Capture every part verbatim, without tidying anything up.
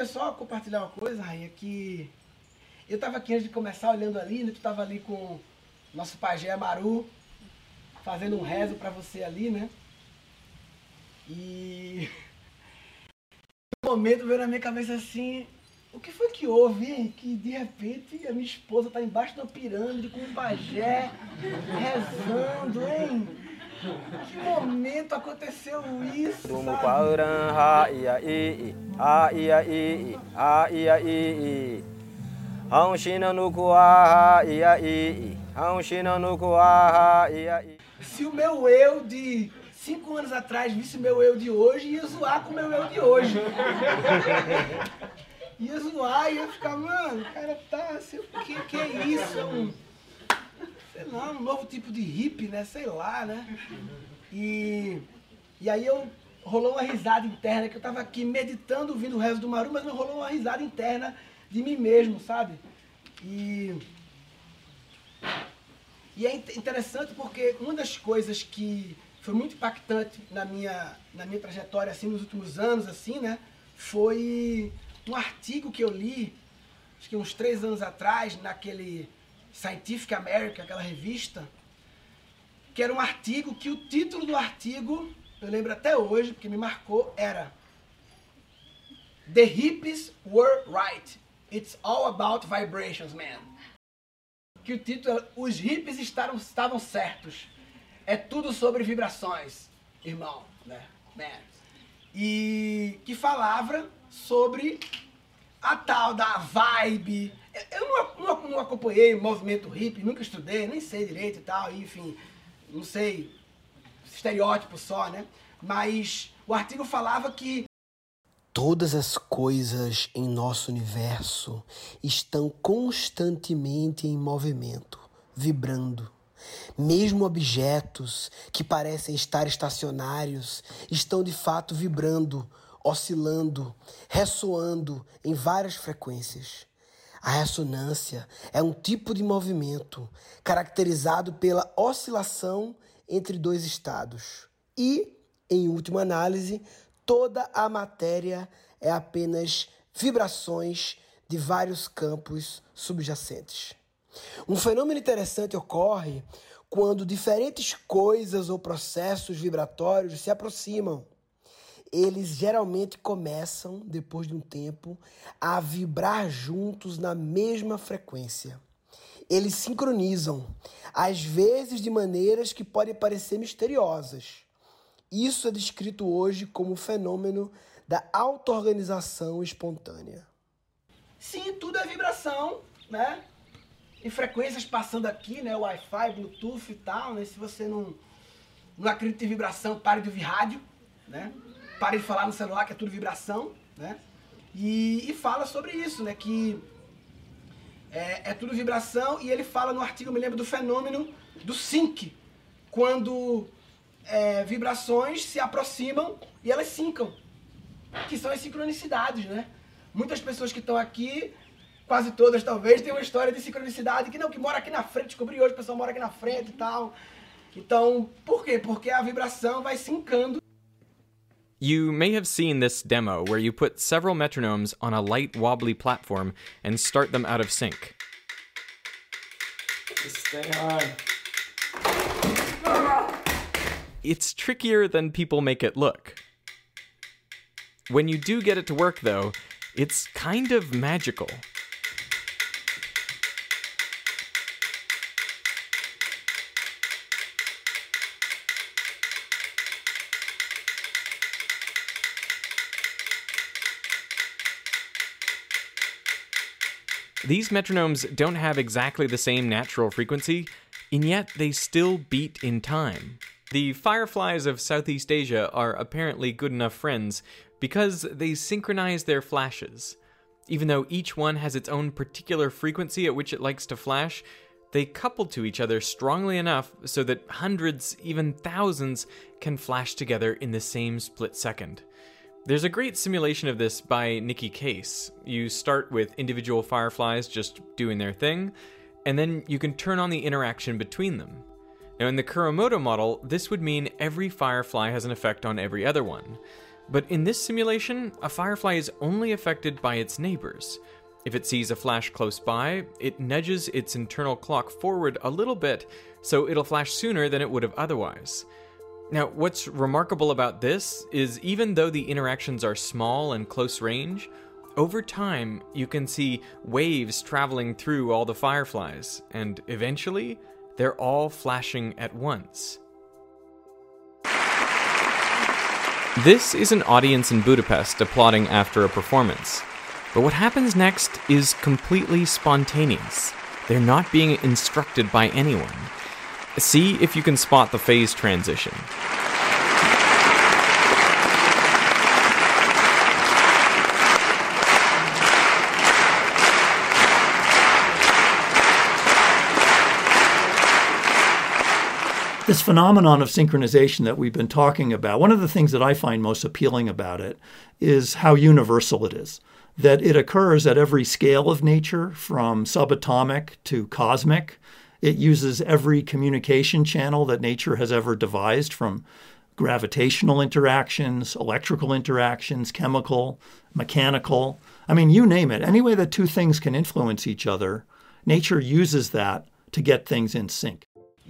queria só compartilhar uma coisa, Rainha, que eu estava aqui antes de começar olhando ali, né? Tu estava ali com o nosso pajé Amaru, fazendo um rezo para você ali, né? E no momento veio na minha cabeça assim, o que foi que houve, hein? Que de repente a minha esposa está embaixo da pirâmide com o pajé rezando, hein? Que momento aconteceu isso? Se o meu eu de cinco anos atrás visse o meu eu de hoje, ia zoar com o meu eu de hoje. Ia zoar e ia ficar, mano, o cara tá, sei o que, que é isso? Sei lá, um novo tipo de hippie, né? Sei lá, né? E, e aí eu rolou uma risada interna, que eu tava aqui meditando, ouvindo o resto do Maru, mas não rolou uma risada interna de mim mesmo, sabe? E, e é interessante porque uma das coisas que foi muito impactante na minha, na minha trajetória, assim, nos últimos anos, assim, né? Foi um artigo que eu li, acho que uns três anos atrás, naquele Scientific America, aquela revista, que era um artigo que o título do artigo, eu lembro até hoje, porque me marcou, era The Hippies Were Right. It's all about vibrations, man. Que o título era Os Hippies estavam, estavam certos. É tudo sobre vibrações, irmão, né? Man. E que falava sobre a tal da vibe. Eu não, não, não acompanhei o movimento hippie, nunca estudei, nem sei direito e tal, enfim, não sei, estereótipo só, né? Mas o artigo falava que todas as coisas em nosso universo estão constantemente em movimento, vibrando. Mesmo objetos que parecem estar estacionários estão de fato vibrando, oscilando, ressoando em várias frequências. A ressonância é um tipo de movimento caracterizado pela oscilação entre dois estados. E, em última análise, toda a matéria é apenas vibrações de vários campos subjacentes. Um fenômeno interessante ocorre quando diferentes coisas ou processos vibratórios se aproximam. Eles geralmente começam, depois de um tempo, a vibrar juntos na mesma frequência. Eles sincronizam, às vezes de maneiras que podem parecer misteriosas. Isso é descrito hoje como o fenômeno da auto-organização espontânea. Sim, tudo é vibração, né? E frequências passando aqui, né? Wi-Fi, Bluetooth e tal, né? Se você não, não acredita em vibração, pare de ouvir rádio, né? Para de falar no celular, que é tudo vibração, né? E, e fala sobre isso, né? Que é, é tudo vibração. E ele fala no artigo, eu me lembro do fenômeno do sync, quando é, vibrações se aproximam e elas sincam, que são as sincronicidades, né? Muitas pessoas que estão aqui, quase todas talvez, têm uma história de sincronicidade, que não, que mora aqui na frente, descobri hoje, o pessoal mora aqui na frente e tal. Então, por quê? Porque a vibração vai sincando. You may have seen this demo where you put several metronomes on a light wobbly platform and start them out of sync. Just stay on. It's trickier than people make it look. When you do get it to work though, it's kind of magical. These metronomes don't have exactly the same natural frequency, and yet they still beat in time. The fireflies of Southeast Asia are apparently good enough friends because they synchronize their flashes. Even though each one has its own particular frequency at which it likes to flash, they couple to each other strongly enough so that hundreds, even thousands, can flash together in the same split second. There's a great simulation of this by Nikki Case. You start with individual fireflies just doing their thing, and then you can turn on the interaction between them. Now in the Kuramoto model, this would mean every firefly has an effect on every other one. But in this simulation, a firefly is only affected by its neighbors. If it sees a flash close by, it nudges its internal clock forward a little bit, so it'll flash sooner than it would have otherwise. Now, what's remarkable about this is even though the interactions are small and close range, over time you can see waves traveling through all the fireflies, and eventually, they're all flashing at once. This is an audience in Budapest applauding after a performance. But what happens next is completely spontaneous. They're not being instructed by anyone. See if you can spot the phase transition. This phenomenon of synchronization that we've been talking about, one of the things that I find most appealing about it is how universal it is. That it occurs at every scale of nature, from subatomic to cosmic. It uses every communication channel that nature has ever devised, from gravitational interactions, electrical interactions, chemical, mechanical. I mean, you name it. Any way that two things can influence each other, nature uses that to get things in sync.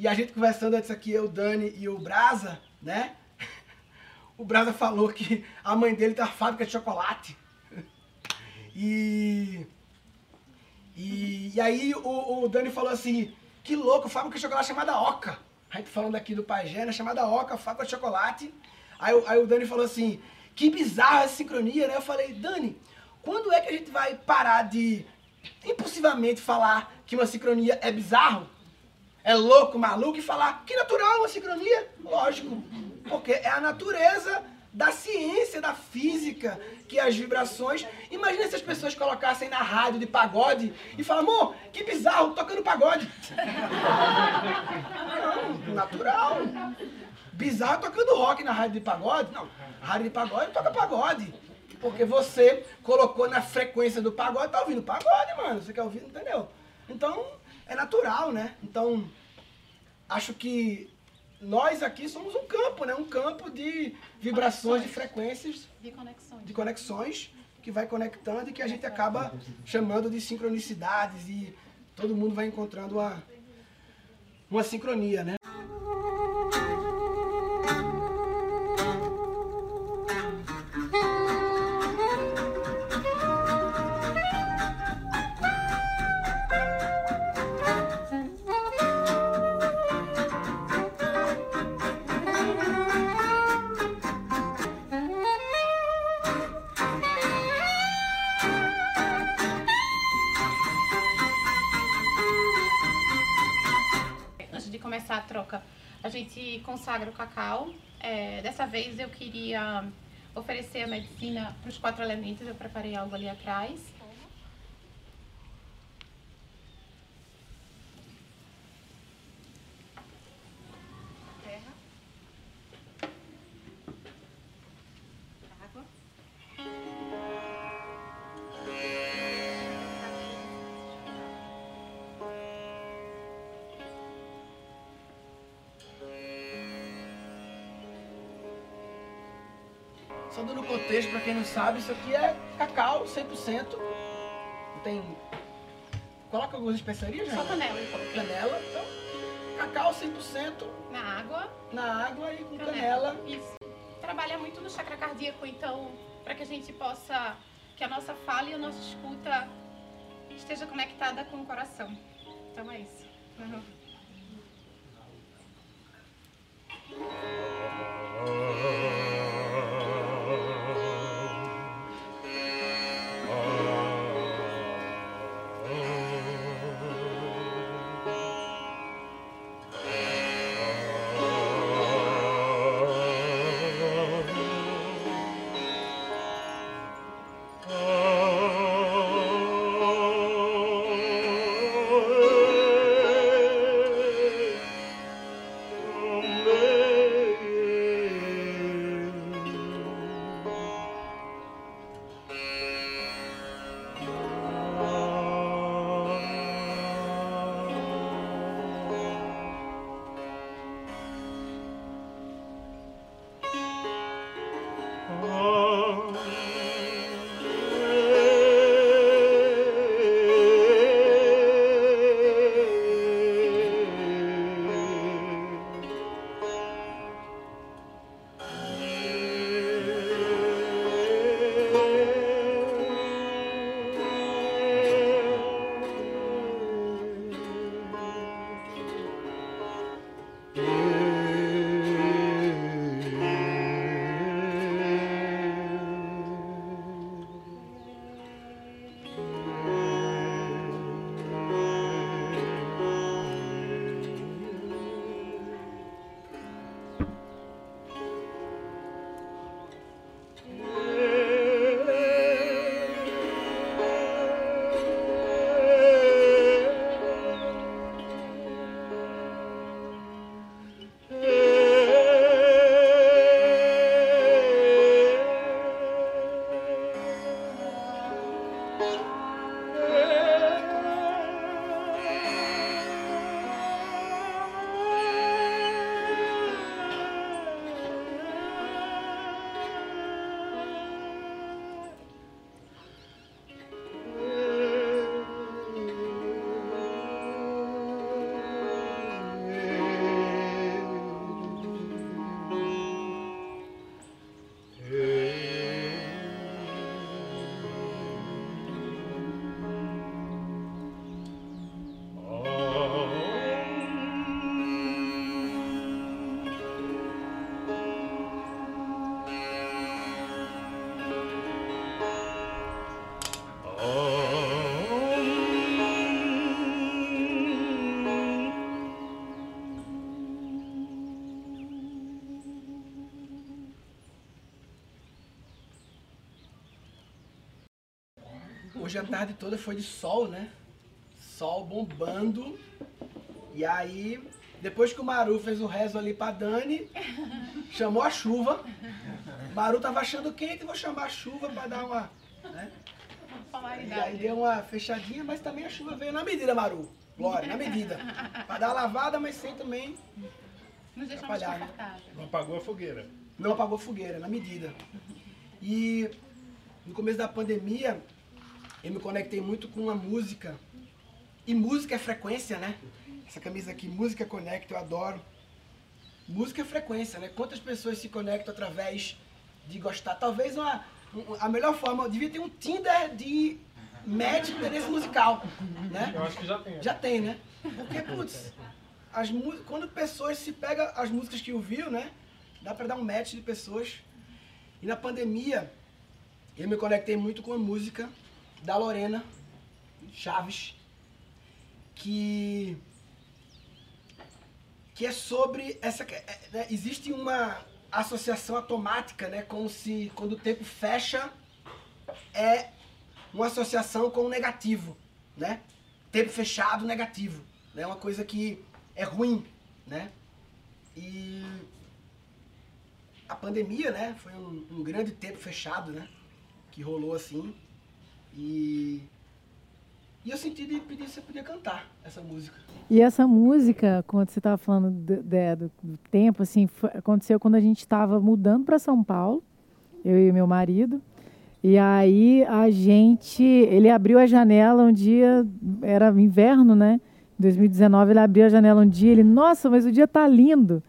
E a gente conversando antes aqui, eu, Dani e o Brasa, né? O Brasa falou que a mãe dele tem uma fábrica de chocolate. E, e, e aí o, o Dani falou assim, que louco, fábrica de chocolate chamada Oca. A gente falando aqui do Pagena, chamada Oca, fábrica de chocolate. Aí, aí o Dani falou assim, que bizarra essa sincronia, né? Eu falei, Dani, quando é que a gente vai parar de impulsivamente falar que uma sincronia é bizarro? É louco, maluco, e falar que natural uma sincronia? Lógico, porque é a natureza da ciência, da física, que as vibrações... Imagina se as pessoas colocassem na rádio de pagode e falam, amor, que bizarro, tocando pagode. Não, natural. Bizarro tocando rock na rádio de pagode? Não, a rádio de pagode toca pagode. Porque você colocou na frequência do pagode, tá ouvindo pagode, mano. Você quer ouvir, entendeu? Então... é natural, né? Então, acho que nós aqui somos um campo, né? Um campo de vibrações, conexões. De frequências, de conexões. de conexões, que vai conectando e que a gente acaba chamando de sincronicidades e todo mundo vai encontrando uma, uma sincronia, né? A troca. A gente consagra o cacau. É, dessa vez eu queria oferecer a medicina para os quatro elementos. Eu preparei algo ali atrás. Terra. Água. Só dando contexto, para quem não sabe, isso aqui é cacau cem por cento. Tem... Coloca algumas especiarias, né? Só canela. Canela, então... Cacau cem por cento... Na água. Na água e com canela. canela. Isso. Trabalha muito no chakra cardíaco, então... Para que a gente possa... Que a nossa fala e a nossa escuta esteja conectada com o coração. Então é isso. Uhum. Hoje a tarde toda foi de sol, né? Sol bombando. E aí, depois que o Maru fez o rezo ali pra Dani, chamou a chuva. O Maru tava achando quente, vou chamar a chuva pra dar uma... Né? E aí deu uma fechadinha, mas também a chuva veio na medida, Maru. Glória, na medida. Pra dar uma lavada, mas sem também atrapalhar, né? Não apagou a fogueira. Não apagou a fogueira, na medida. E no começo da pandemia... Eu me conectei muito com a música. E música é frequência, né? Essa camisa aqui, música conecta, eu adoro. Música é frequência, né? Quantas pessoas se conectam através de gostar? Talvez uma, a melhor forma, eu devia ter um Tinder de match de interesse musical, né? Eu acho que já tem. Já tem, né? Porque, putz, as quando pessoas se pegam as músicas que ouviu, né? Dá pra dar um match de pessoas. E na pandemia, eu me conectei muito com a música da Lorena Chaves, que, que é sobre essa... Né, existe uma associação automática, né, como se quando o tempo fecha é uma associação com o negativo, né? Tempo fechado, negativo, né? Uma coisa que é ruim, né? E a pandemia, né, foi um, um grande tempo fechado, né, que rolou assim. E, e eu senti de pedir se eu podia cantar essa música. E essa música, quando você estava falando de, de, do tempo, assim, foi, aconteceu quando a gente estava mudando para São Paulo, eu e meu marido. E aí a gente, ele abriu a janela um dia, era inverno, né? Em dois mil e dezenove ele abriu a janela um dia, ele, nossa, mas o dia tá lindo.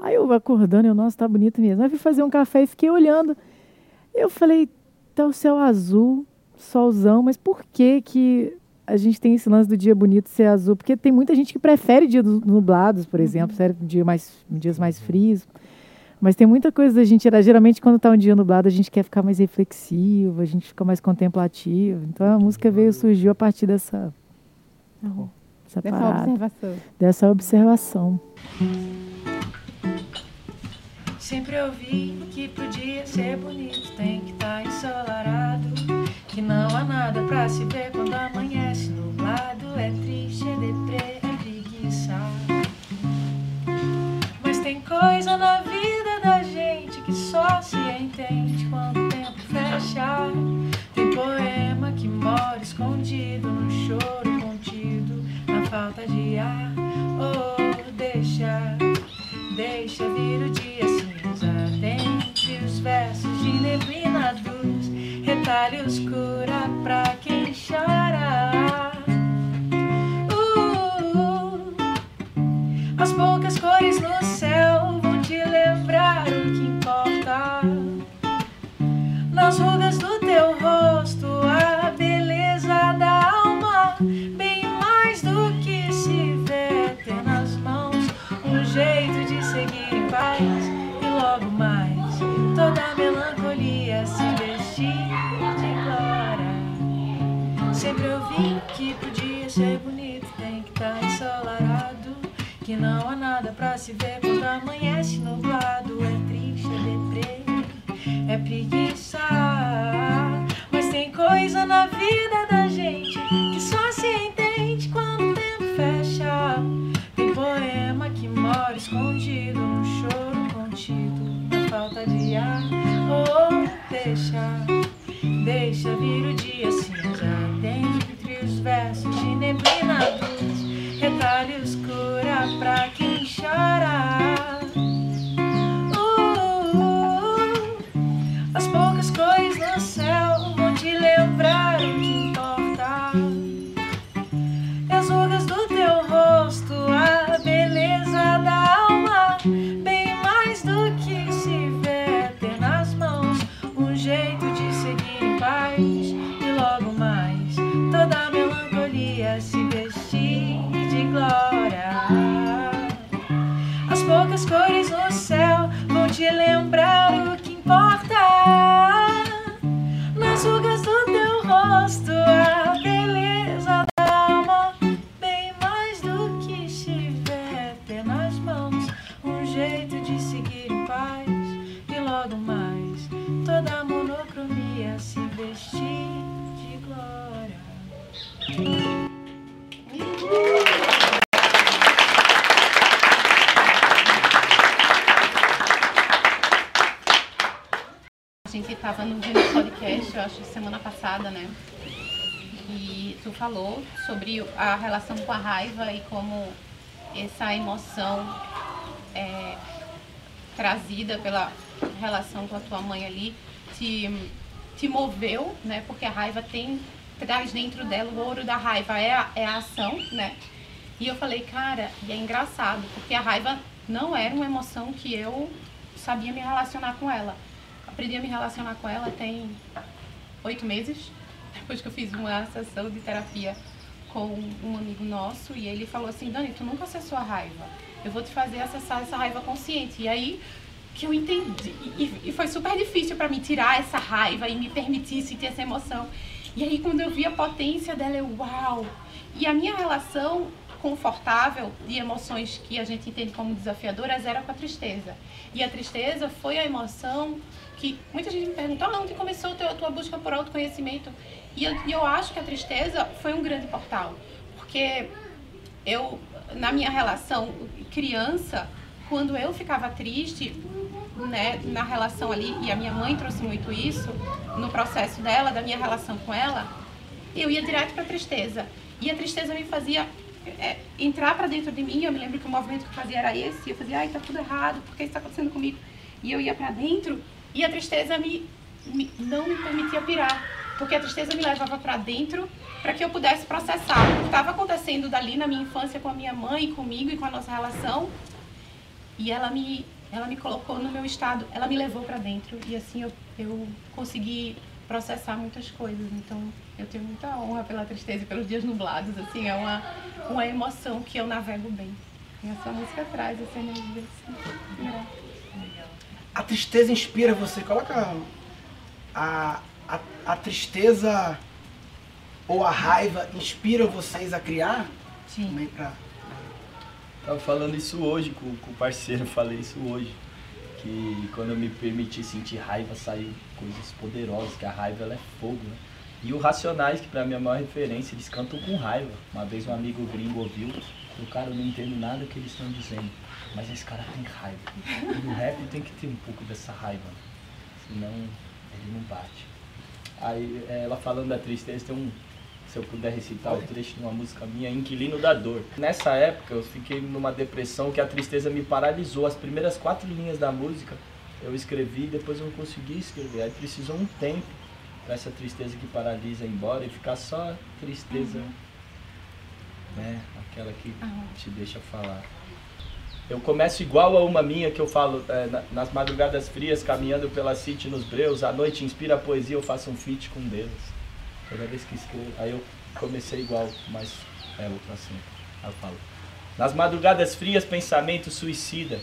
Aí eu acordando, eu, nossa, tá bonito mesmo. Aí eu fui fazer um café e fiquei olhando. Eu falei, tá o céu azul, solzão, mas por que que a gente tem esse lance do dia bonito ser azul? Porque tem muita gente que prefere dias nublados, por exemplo, uhum. dia mais, dias mais frios, mas tem muita coisa da gente, geralmente quando está um dia nublado a gente quer ficar mais reflexivo, a gente fica mais contemplativo, então a música veio, surgiu a partir dessa, uhum. dessa, dessa parada, observação. dessa observação. Sempre ouvi que podia ser bonito, tem que estar ensolarado, que não há nada pra se ver quando amanhece nublado. É triste, é deprê, é preguiça. Mas tem coisa na vida da gente que só se entende quando o tempo fecha. Tem poema que mora escondido no choro contido, na falta de ar. Oh, deixa, deixa vir o dia cinza dentre os versos de neblina dos retalhos, cura pra quem chora. uh, As poucas cores no céu vão te lembrar o que importa. Nas rugas do teu rosto a beleza da alma, bem mais do que se vê. Ter nas mãos um jeito de seguir em paz, e logo mais toda a melancolia se vestir. Sempre ouvi que podia ser bonito, tem que estar ensolarado, que não há nada pra se ver quando amanhece nublado. É triste, é deprê, é preguiça. Mas tem coisa na vida da gente que só se entende quando o tempo fecha. Tem poema que mora escondido no choro contido, na falta de ar. Oh, deixa, deixa vir o dia cinza dentre os versos de neblina dos retalhos, cura pra quem chora. uh, uh, uh, As poucas cores no céu vão te lembrar o que importa. E as rugas do teu rosto, a beleza da alma, bem mais do que se vê. Ter nas mãos um jeito de seguir em paz, e logo mais toda melancolia se vestir de glória. As poucas cores no céu vão te lembrar o que importa. Nas rugas do teu rosto A gente estava num dia no podcast, eu acho, semana passada, né? E tu falou sobre a relação com a raiva e como essa emoção é, trazida pela relação com a tua mãe ali te, te moveu, né? Porque a raiva tem, traz dentro dela o ouro da raiva, é a, é a ação, né? E eu falei, cara, e é engraçado, porque a raiva não era uma emoção que eu sabia me relacionar com ela. Aprendi a me relacionar com ela tem oito meses, depois que eu fiz uma sessão de terapia com um amigo nosso e ele falou assim, Dani, tu nunca acessou a raiva, eu vou te fazer acessar essa raiva consciente. E aí que eu entendi, e, e foi super difícil para mim tirar essa raiva e me permitir sentir essa emoção. E aí quando eu vi a potência dela, eu, uau! E a minha relação confortável de emoções que a gente entende como desafiadoras era com a tristeza. E a tristeza foi a emoção que muita gente me perguntou, ah, onde começou a tua busca por autoconhecimento? E eu, eu acho que a tristeza foi um grande portal, porque eu, na minha relação criança, quando eu ficava triste, né, na relação ali, e a minha mãe trouxe muito isso, no processo dela, da minha relação com ela, eu ia direto para a tristeza. E a tristeza me fazia é, entrar para dentro de mim. Eu me lembro que o movimento que eu fazia era esse, eu fazia, ai, tá tudo errado, por que isso tá acontecendo comigo? E eu ia para dentro, e a tristeza me, me, não me permitia pirar. Porque a tristeza me levava para dentro para que eu pudesse processar o que estava acontecendo dali na minha infância com a minha mãe, comigo e com a nossa relação. E ela me, ela me colocou no meu estado, ela me levou para dentro e assim eu, eu consegui processar muitas coisas. Então eu tenho muita honra pela tristeza e pelos dias nublados, assim, é uma, uma emoção que eu navego bem. E essa música traz essa energia assim. A tristeza inspira você, coloca a... A, a tristeza ou a raiva inspira vocês a criar? Sim. Pra... Tava falando isso hoje com, com o parceiro, falei isso hoje. Que quando eu me permiti sentir raiva, saiu coisas poderosas, que a raiva ela é fogo, né? E o Racionais, que pra mim é a maior referência, eles cantam com raiva. Uma vez um amigo gringo ouviu, o cara, eu não entendo nada que eles estão dizendo, mas esse cara tem raiva. E no rap tem que ter um pouco dessa raiva, né? Senão ele não bate. Aí ela falando da tristeza, tem um, se eu puder recitar o trecho de uma música minha, Inquilino da Dor. Nessa época eu fiquei numa depressão que a tristeza me paralisou. As primeiras quatro linhas da música eu escrevi e depois eu não consegui escrever. Aí precisou um tempo para essa tristeza que paralisa ir embora e ficar só tristeza, né? Aquela que te deixa falar. Eu começo igual a uma minha que eu falo, é, na, nas madrugadas frias, caminhando pela city nos breus, à noite inspira a poesia, eu faço um feat com Deus. Toda vez que escrevo, aí eu comecei igual, mas é outra assim, aí eu falo. Nas madrugadas frias, pensamento suicida,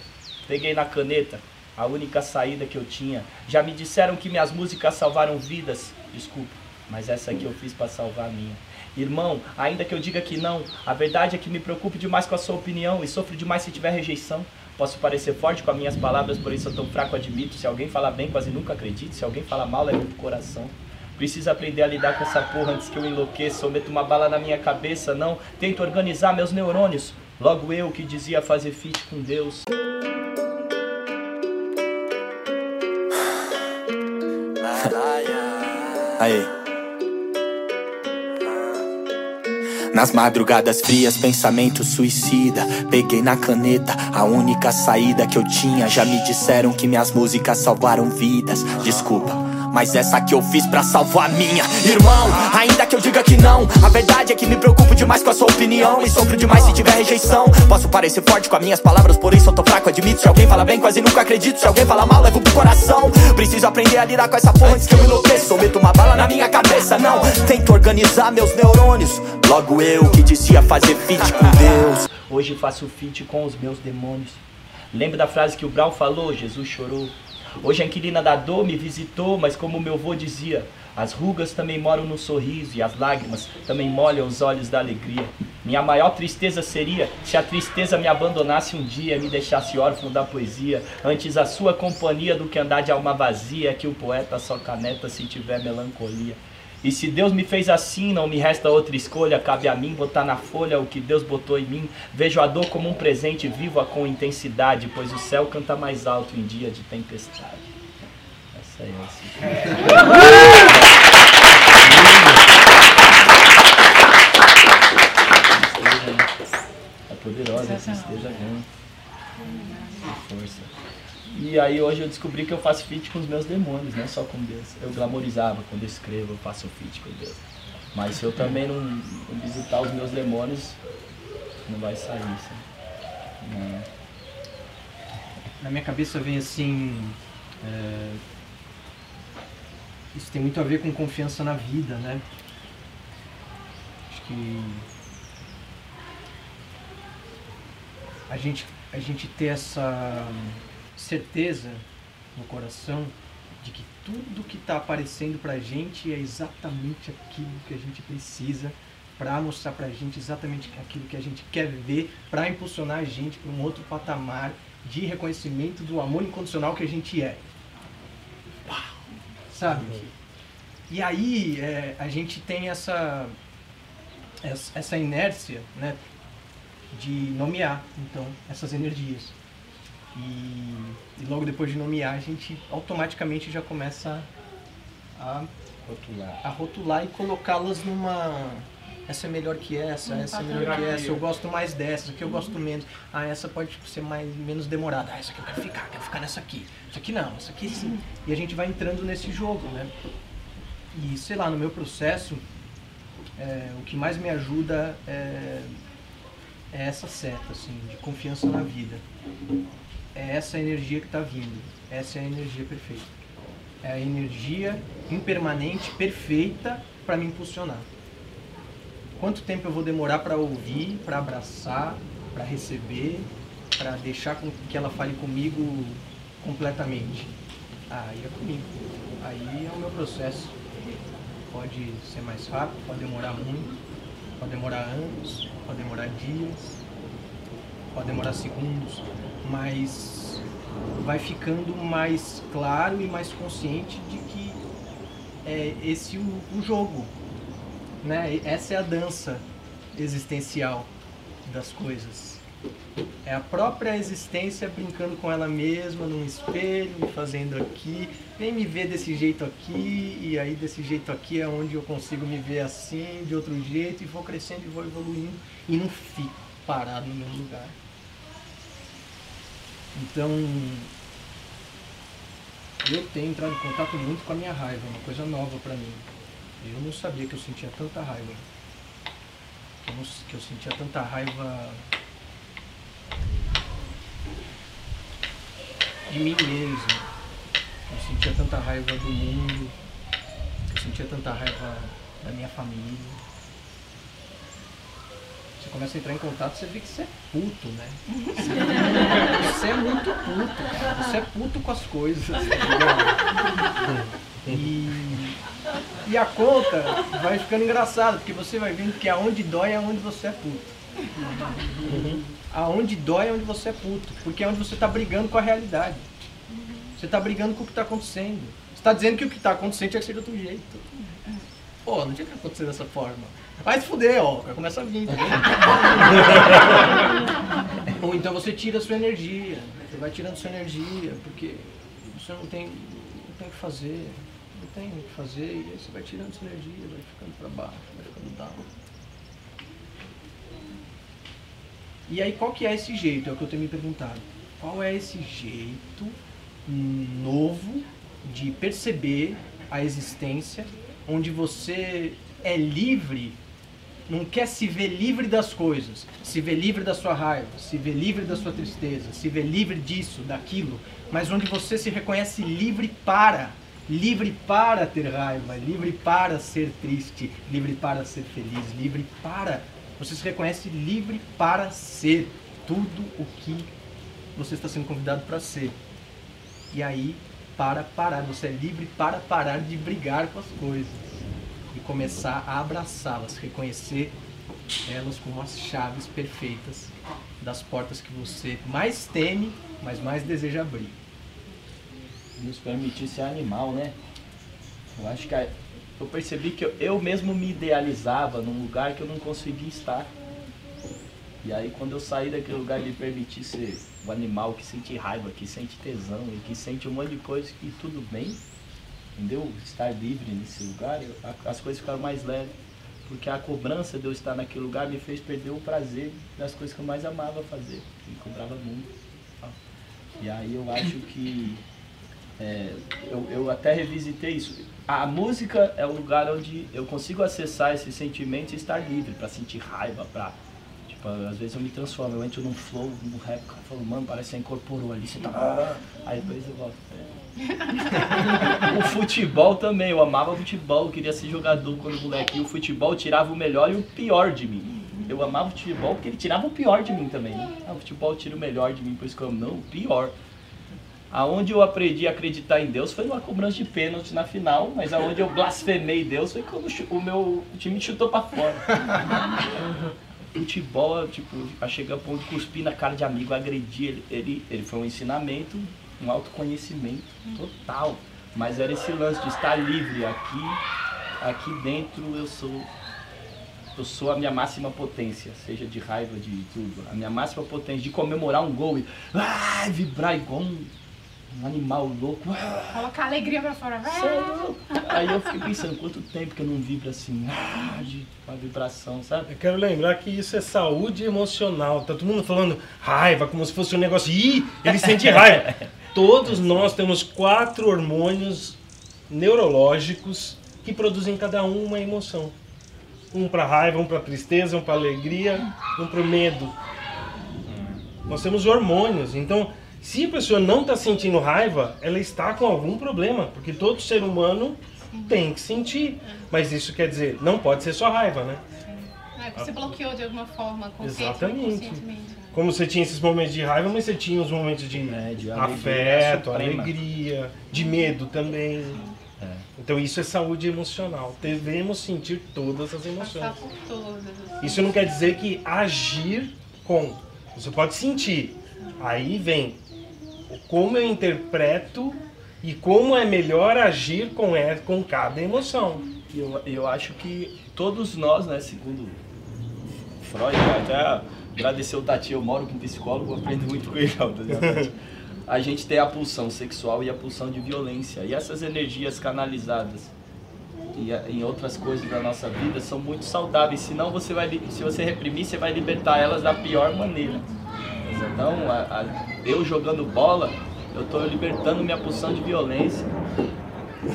peguei na caneta, a única saída que eu tinha. Já me disseram que minhas músicas salvaram vidas, desculpa, mas essa aqui eu fiz para salvar a minha. Irmão, ainda que eu diga que não, a verdade é que me preocupo demais com a sua opinião e sofro demais se tiver rejeição. Posso parecer forte com as minhas palavras, por isso eu tão fraco admito. Se alguém falar bem, quase nunca acredito. Se alguém falar mal, leva pro coração. Preciso aprender a lidar com essa porra antes que eu enlouqueça ou meto uma bala na minha cabeça, não. Tento organizar meus neurônios. Logo eu que dizia fazer feat com Deus. Aí. Nas madrugadas frias, pensamento suicida, peguei na caneta, a única saída que eu tinha. Já me disseram que minhas músicas salvaram vidas, desculpa, mas essa que eu fiz pra salvar a minha. Irmão, ainda que eu diga que não, a verdade é que me preocupo demais com a sua opinião e sofro demais se tiver rejeição. Posso parecer forte com as minhas palavras, por isso eu tô fraco, admito. Se alguém fala bem, quase nunca acredito. Se alguém fala mal, levo pro coração. Preciso aprender a lidar com essa porra antes que eu enlouqueço, meto uma bala na minha cabeça, não. Tento organizar meus neurônios, logo eu que dizia fazer feat com Deus. Hoje faço feat com os meus demônios. Lembra da frase que o Brau falou? Jesus chorou. Hoje a inquilina da dor me visitou, mas como meu vô dizia, as rugas também moram no sorriso e as lágrimas também molham os olhos da alegria. Minha maior tristeza seria se a tristeza me abandonasse um dia e me deixasse órfão da poesia. Antes a sua companhia do que andar de alma vazia, que o poeta só caneta se tiver melancolia. E se Deus me fez assim, não me resta outra escolha, cabe a mim botar na folha o que Deus botou em mim. Vejo a dor como um presente, viva com intensidade, pois o céu canta mais alto em dia de tempestade. Essa é essa. É poderosa, essa esteja vendo. Força. E aí hoje eu descobri que eu faço feat com os meus demônios, não só com Deus. Eu glamorizava, quando eu escrevo eu faço feat com Deus. Mas se eu também não, não visitar os meus demônios, não vai sair isso. Não. Na minha cabeça vem assim, é, isso tem muito a ver com confiança na vida, né? Acho que a gente, a gente ter essa certeza no coração de que tudo que está aparecendo para a gente é exatamente aquilo que a gente precisa para mostrar para a gente exatamente aquilo que a gente quer ver, para impulsionar a gente para um outro patamar de reconhecimento do amor incondicional que a gente é. Uau! Sabe? E aí é, a gente tem essa, essa inércia, né, de nomear então essas energias. E, e logo depois de nomear, a gente automaticamente já começa a rotular, a rotular e colocá-las numa... Essa é melhor que essa, essa é melhor que essa, eu gosto mais dessa, aqui eu gosto menos. Ah, essa pode ser mais, menos demorada. Ah, essa aqui eu quero ficar, quero ficar nessa aqui. Isso aqui não, essa aqui sim. E a gente vai entrando nesse jogo, né? E, sei lá, no meu processo, é, o que mais me ajuda é, é essa seta, assim, de confiança na vida. É essa energia que está vindo, essa é a energia perfeita. É a energia impermanente, perfeita, para me impulsionar. Quanto tempo eu vou demorar para ouvir, para abraçar, para receber, para deixar com que ela fale comigo completamente? Aí é comigo, aí é o meu processo. Pode ser mais rápido, pode demorar muito, pode demorar anos, pode demorar dias, pode demorar segundos, mas vai ficando mais claro e mais consciente de que é esse o, o jogo, né? Essa é a dança existencial das coisas. É a própria existência brincando com ela mesma, num espelho, fazendo aqui, vem me ver desse jeito aqui, e aí desse jeito aqui é onde eu consigo me ver assim, de outro jeito, e vou crescendo e vou evoluindo, e não fico parado no mesmo lugar. Então, eu tenho entrado em contato muito com a minha raiva, uma coisa nova pra mim. Eu não sabia que eu sentia tanta raiva. Eu não, que eu sentia tanta raiva de mim mesmo. Eu sentia tanta raiva do mundo. Eu sentia tanta raiva da minha família. Você começa a entrar em contato, você vê que você é puto, né? Você é muito puto, cara. Você é puto com as coisas. Né? E, e a conta vai ficando engraçada, porque você vai vendo que aonde dói é onde você é puto. Aonde dói é onde você é puto, porque é onde você está brigando com a realidade. Você está brigando com o que está acontecendo. Você está dizendo que o que está acontecendo tinha que ser de outro jeito. Pô, não tinha que acontecer dessa forma. Vai se fuder, ó, começa a vir, tá vendo? Ou então você tira a sua energia, você vai tirando sua energia, porque você não tem, não tem o que fazer, não tem o que fazer, e aí você vai tirando sua energia, vai ficando pra baixo, vai ficando down. E aí qual que é esse jeito? É o que eu tenho me perguntado. Qual é esse jeito novo de perceber a existência, onde você é livre, não quer se ver livre das coisas, se ver livre da sua raiva, se ver livre da sua tristeza, se ver livre disso, daquilo, mas onde você se reconhece livre para, livre para ter raiva, livre para ser triste, livre para ser feliz, livre para, você se reconhece livre para ser tudo o que você está sendo convidado para ser. E aí, para parar, você é livre para parar de brigar com as coisas e começar a abraçá-las, reconhecer elas como as chaves perfeitas das portas que você mais teme, mas mais deseja abrir. Nos permitir ser animal, né? Eu acho que a, eu percebi que eu, eu mesmo me idealizava num lugar que eu não conseguia estar. E aí quando eu saí daquele lugar e me permiti ser um animal que sente raiva, que sente tesão e que sente um monte de coisa que tudo bem, entendeu? Estar livre nesse lugar, eu, as coisas ficaram mais leves. Porque a cobrança de eu estar naquele lugar me fez perder o prazer das coisas que eu mais amava fazer. Me cobrava muito. E aí eu acho que... É, eu, eu até revisitei isso. A música é o lugar onde eu consigo acessar esses sentimentos e estar livre, pra sentir raiva, pra... Tipo, às vezes eu me transformo, eu entro num flow, num rap, o cara fala, mano, parece que você incorporou ali, você tá... Aí depois eu volto. O futebol também, eu amava o futebol, eu queria ser jogador quando moleque. E o futebol tirava o melhor e o pior de mim. Eu amava o futebol porque ele tirava o pior de mim também. Ah, o futebol tira o melhor de mim, por isso que eu amo, não, o pior. Aonde eu aprendi a acreditar em Deus foi numa cobrança de pênalti na final, mas aonde eu blasfemei Deus foi quando o meu time chutou pra fora. Futebol, tipo, a chegar ao ponto de cuspir na cara de amigo, agredir, ele, ele, ele foi um ensinamento, um autoconhecimento total. Mas era esse lance de estar livre aqui, aqui dentro eu sou... Eu sou a minha máxima potência, seja de raiva, de tudo. A minha máxima potência de comemorar um gol e ah, vibrar igual um, um animal louco. Ah. Colocar a alegria pra fora. Ah. Aí eu fiquei pensando, quanto tempo que eu não vibro assim, ah, de uma vibração, sabe? Eu quero lembrar que isso é saúde emocional. Tá todo mundo falando raiva, como se fosse um negócio. Ih, ele sente raiva. Todos nós temos quatro hormônios neurológicos que produzem cada um uma emoção. Um para raiva, um para tristeza, um para alegria, um para medo. Nós temos hormônios. Então, se a pessoa não está sentindo raiva, ela está com algum problema. Porque todo ser humano tem que sentir. Mas isso quer dizer, não pode ser só raiva, né? É, você bloqueou de alguma forma com o sentimento. Como você tinha esses momentos de raiva, mas você tinha os momentos de, é, de afeto, alegria, alegria, de medo também. É. Então isso é saúde emocional. Devemos sentir todas as emoções. Por todas. Isso não quer dizer que agir com. Você pode sentir. Aí vem como eu interpreto e como é melhor agir com, com cada emoção. Eu, eu acho que todos nós, né, segundo Freud, até agradecer o Tati, eu moro com um psicólogo, aprendo muito com ele. A gente tem a pulsão sexual e a pulsão de violência. E essas energias canalizadas e a, em outras coisas da nossa vida são muito saudáveis. Senão você vai, se você reprimir, você vai libertar elas da pior maneira. Então, a, a, eu jogando bola, eu estou libertando minha pulsão de violência.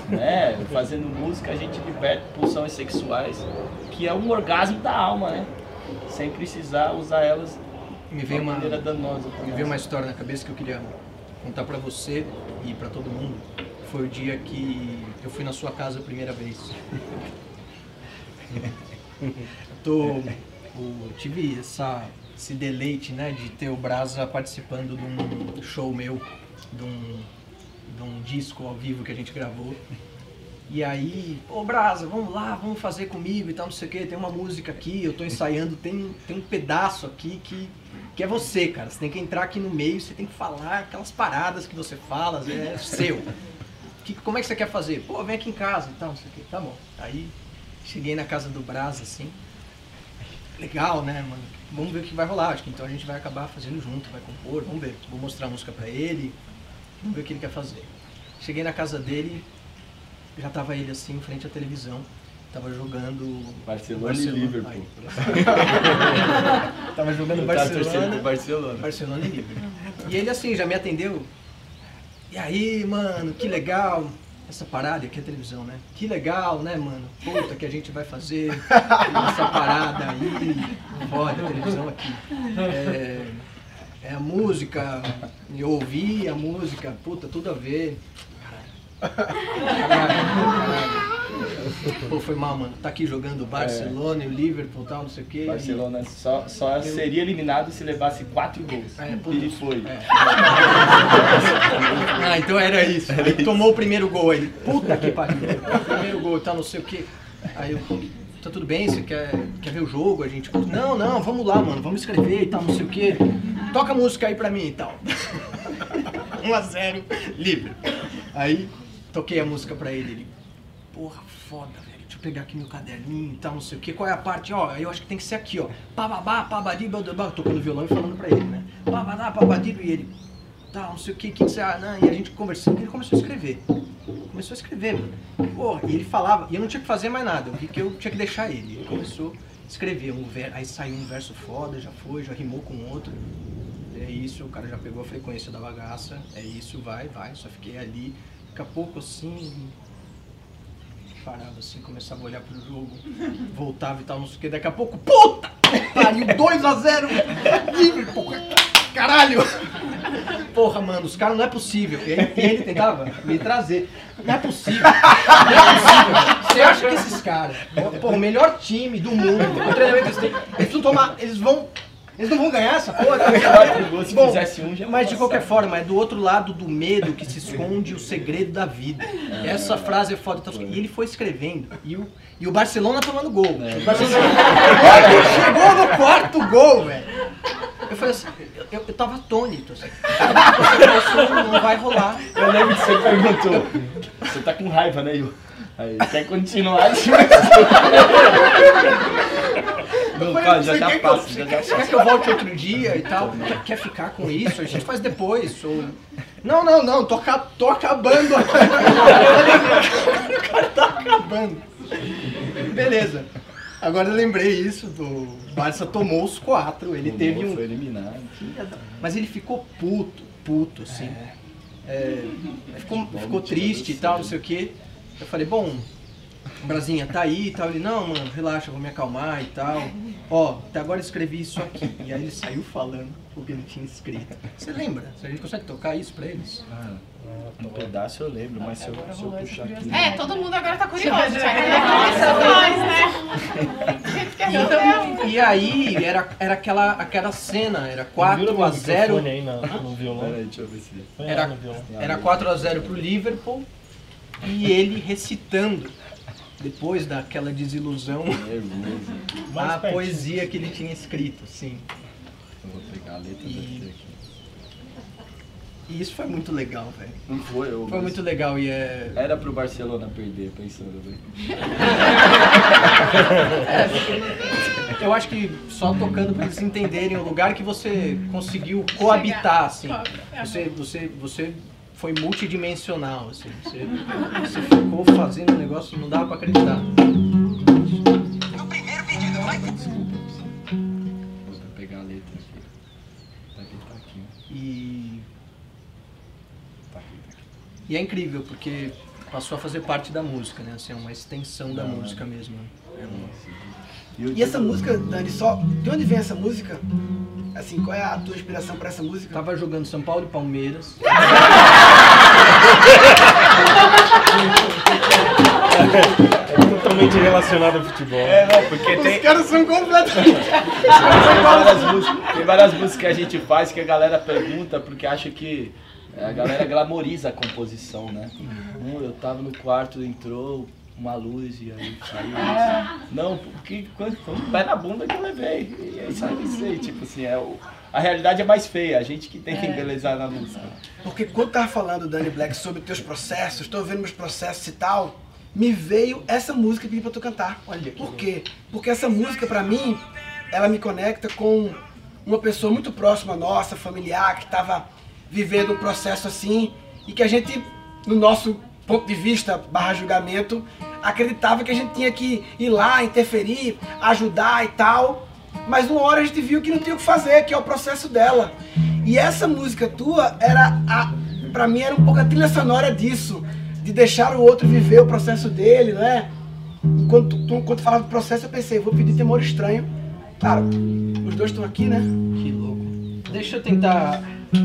Né? Fazendo música, a gente liberta pulsões sexuais, que é um orgasmo da alma, né? Sem precisar usar elas me de uma maneira danosa. Me veio uma história na cabeça que eu queria... contar pra você e pra todo mundo, foi o dia que eu fui na sua casa a primeira vez. Tô, eu tive essa, esse deleite, né, de ter o Brasa participando de um show meu, de um, de um disco ao vivo que a gente gravou. E aí, ô Brasa, vamos lá, vamos fazer comigo e tal, não sei o que, tem uma música aqui, eu tô ensaiando, tem, tem um pedaço aqui que, que é você, cara. Você tem que entrar aqui no meio, você tem que falar aquelas paradas que você fala, é seu. Que, como é que você quer fazer? Pô, vem aqui em casa e tal, não sei o que, tá bom. Aí, cheguei na casa do Brasa, assim, legal, né, mano, vamos ver o que vai rolar, acho que então a gente vai acabar fazendo junto, vai compor, vamos ver, vou mostrar a música pra ele, vamos ver o que ele quer fazer. Cheguei na casa dele... Já tava ele assim, em frente à televisão, tava jogando... Barcelona, Barcelona e Liverpool. Aí, tava jogando Barcelona, Barcelona. Barcelona e Liverpool. E ele assim, já me atendeu. E aí, mano, que legal. Essa parada aqui é televisão, né? Que legal, né, mano? Puta, que a gente vai fazer essa parada aí. Foda, a televisão aqui. É, é a música, eu ouvi a música, puta, tudo a ver. Pô, foi mal, mano. Tá aqui jogando o Barcelona e o Liverpool, tal, não sei o que. Barcelona só, só eu... seria eliminado se levasse quatro gols. É, pô, e foi. É. Ah, então era isso. Era ele tomou isso. O primeiro gol aí. Puta que pariu. O primeiro gol, tá, não sei o que. Aí eu, tá tudo bem, você quer, quer ver o jogo? A gente, não, não, vamos lá, mano, vamos escrever e tal, não sei o que. Toca a música aí pra mim e tal. um a zero, Liverpool. Aí. Toquei a música pra ele, ele, porra, foda, velho, eu pegar aqui meu caderninho e tal, não sei o que, qual é a parte, ó, eu acho que tem que ser aqui, ó, bababá, babadi, bababá, tocando violão e falando pra ele, né, babadá, babadi, e ele, tal, não sei o que, que você, ah, não, e a gente conversando, e ele começou a escrever, começou a escrever, mano, porra, e ele falava, e eu não tinha que fazer mais nada, porque eu tinha que deixar ele, ele começou a escrever, um ver... aí saiu um verso foda, já foi, já rimou com outro, é isso, o cara já pegou a frequência da bagaça, é isso, vai, vai, só fiquei ali, daqui a pouco assim... parava assim, começava a olhar pro jogo, voltava e tal, não sei o que, daqui a pouco, puta! Pariu, dois a zero, livre, porra, caralho! Porra, mano, os caras não é possível. E ele, ele tentava me trazer. Não é possível, não é possível. Você acha que esses caras, porra, o melhor time do mundo, o treinamento eles têm, eles precisam tomar, eles vão... Eles não vão ganhar essa porra? Se bom, fizesse um, já mas de qualquer forma, é do outro lado do medo que se esconde o segredo da vida. Essa frase é foda. Então, e ele foi escrevendo. E o, e o Barcelona tomando gol. É. O Barcelona chegou no quarto gol, velho. Eu falei assim, eu, eu, eu tava atônito. Assim. Não vai rolar. Eu lembro que você perguntou. Você tá com raiva, né, Yu? Aí, quer continuar? Não, falei, pode, já dá passo, já dá passo. Quer que eu volte outro dia e tal? Quer, quer ficar com isso? A gente faz depois. Ou... Não, não, não, tô, tô acabando. O cara tá acabando. Beleza. Agora eu lembrei isso, do Barça tomou os quatro, ele tomou, teve um... foi eliminado. Mas ele ficou puto, puto, assim. É. É, ficou ficou triste e tal, não sei o quê. Eu falei, bom... Brasinha, tá aí e tal, ele, não, mano, relaxa, vou me acalmar e tal, ó, até agora eu escrevi isso aqui, e aí ele saiu falando o que ele tinha escrito. Você lembra? A gente consegue tocar isso pra eles? Ah, um pedaço eu lembro, mas se eu, se eu puxar aqui... É, todo mundo agora tá curioso, né? E aí, era, era aquela, aquela cena, era quatro a zero... Aí no violão? Peraí, deixa eu ver se... Era, era quatro a zero pro Liverpool, e ele recitando... Depois daquela desilusão, a poesia que ele tinha escrito, sim. Eu vou pegar a letra e... daqui, daqui. E isso foi muito legal, velho. Não foi, eu... Foi muito legal e é... Era pro Barcelona perder, pensando, velho. É, eu acho que só tocando pra eles entenderem o lugar que você conseguiu coabitar, assim. Você, você, você... Foi multidimensional, assim, você, você ficou fazendo um negócio que não dava pra acreditar. No primeiro pedido, vai! Desculpa, vou pegar a letra aqui. Tá aqui, tá aqui. E... Tá aqui, tá aqui. E é incrível, porque passou a fazer parte da música, né? Assim, é uma extensão da ah, música mesmo. É uma... E essa música, Dani, só... De onde vem essa música? Assim, qual é a tua inspiração pra essa música? Tava jogando São Paulo e Palmeiras. É totalmente relacionado ao futebol. É, não, porque os tem... Os caras são completamente... tem, várias músicas, tem várias músicas que a gente faz que a galera pergunta porque acha que a galera glamoriza a composição, né? Hum, eu tava no quarto, entrou uma luz e aí saiu isso. Não, porque quando foi um pé na bunda que eu levei. E aí saiu isso aí, tipo assim, é o... A realidade é mais feia, a gente que tem que embelezar na música. Porque quando tava falando, Dani Black, sobre teus processos, tô vendo meus processos e tal, me veio essa música que eu pedi pra tu cantar. Olha, por quê? Porque essa música, pra mim, ela me conecta com uma pessoa muito próxima nossa, familiar, que tava vivendo um processo assim, e que a gente, no nosso ponto de vista, barra julgamento, acreditava que a gente tinha que ir lá, interferir, ajudar e tal, mas numa hora a gente viu que não tinha o que fazer, que é o processo dela. E essa música tua, era a, pra mim, era um pouco a trilha sonora disso, de deixar o outro viver o processo dele, né? Enquanto tu, quando tu falava do processo, eu pensei, vou pedir Temor Estranho. Claro, os dois estão aqui, né? Que louco. Deixa eu tentar,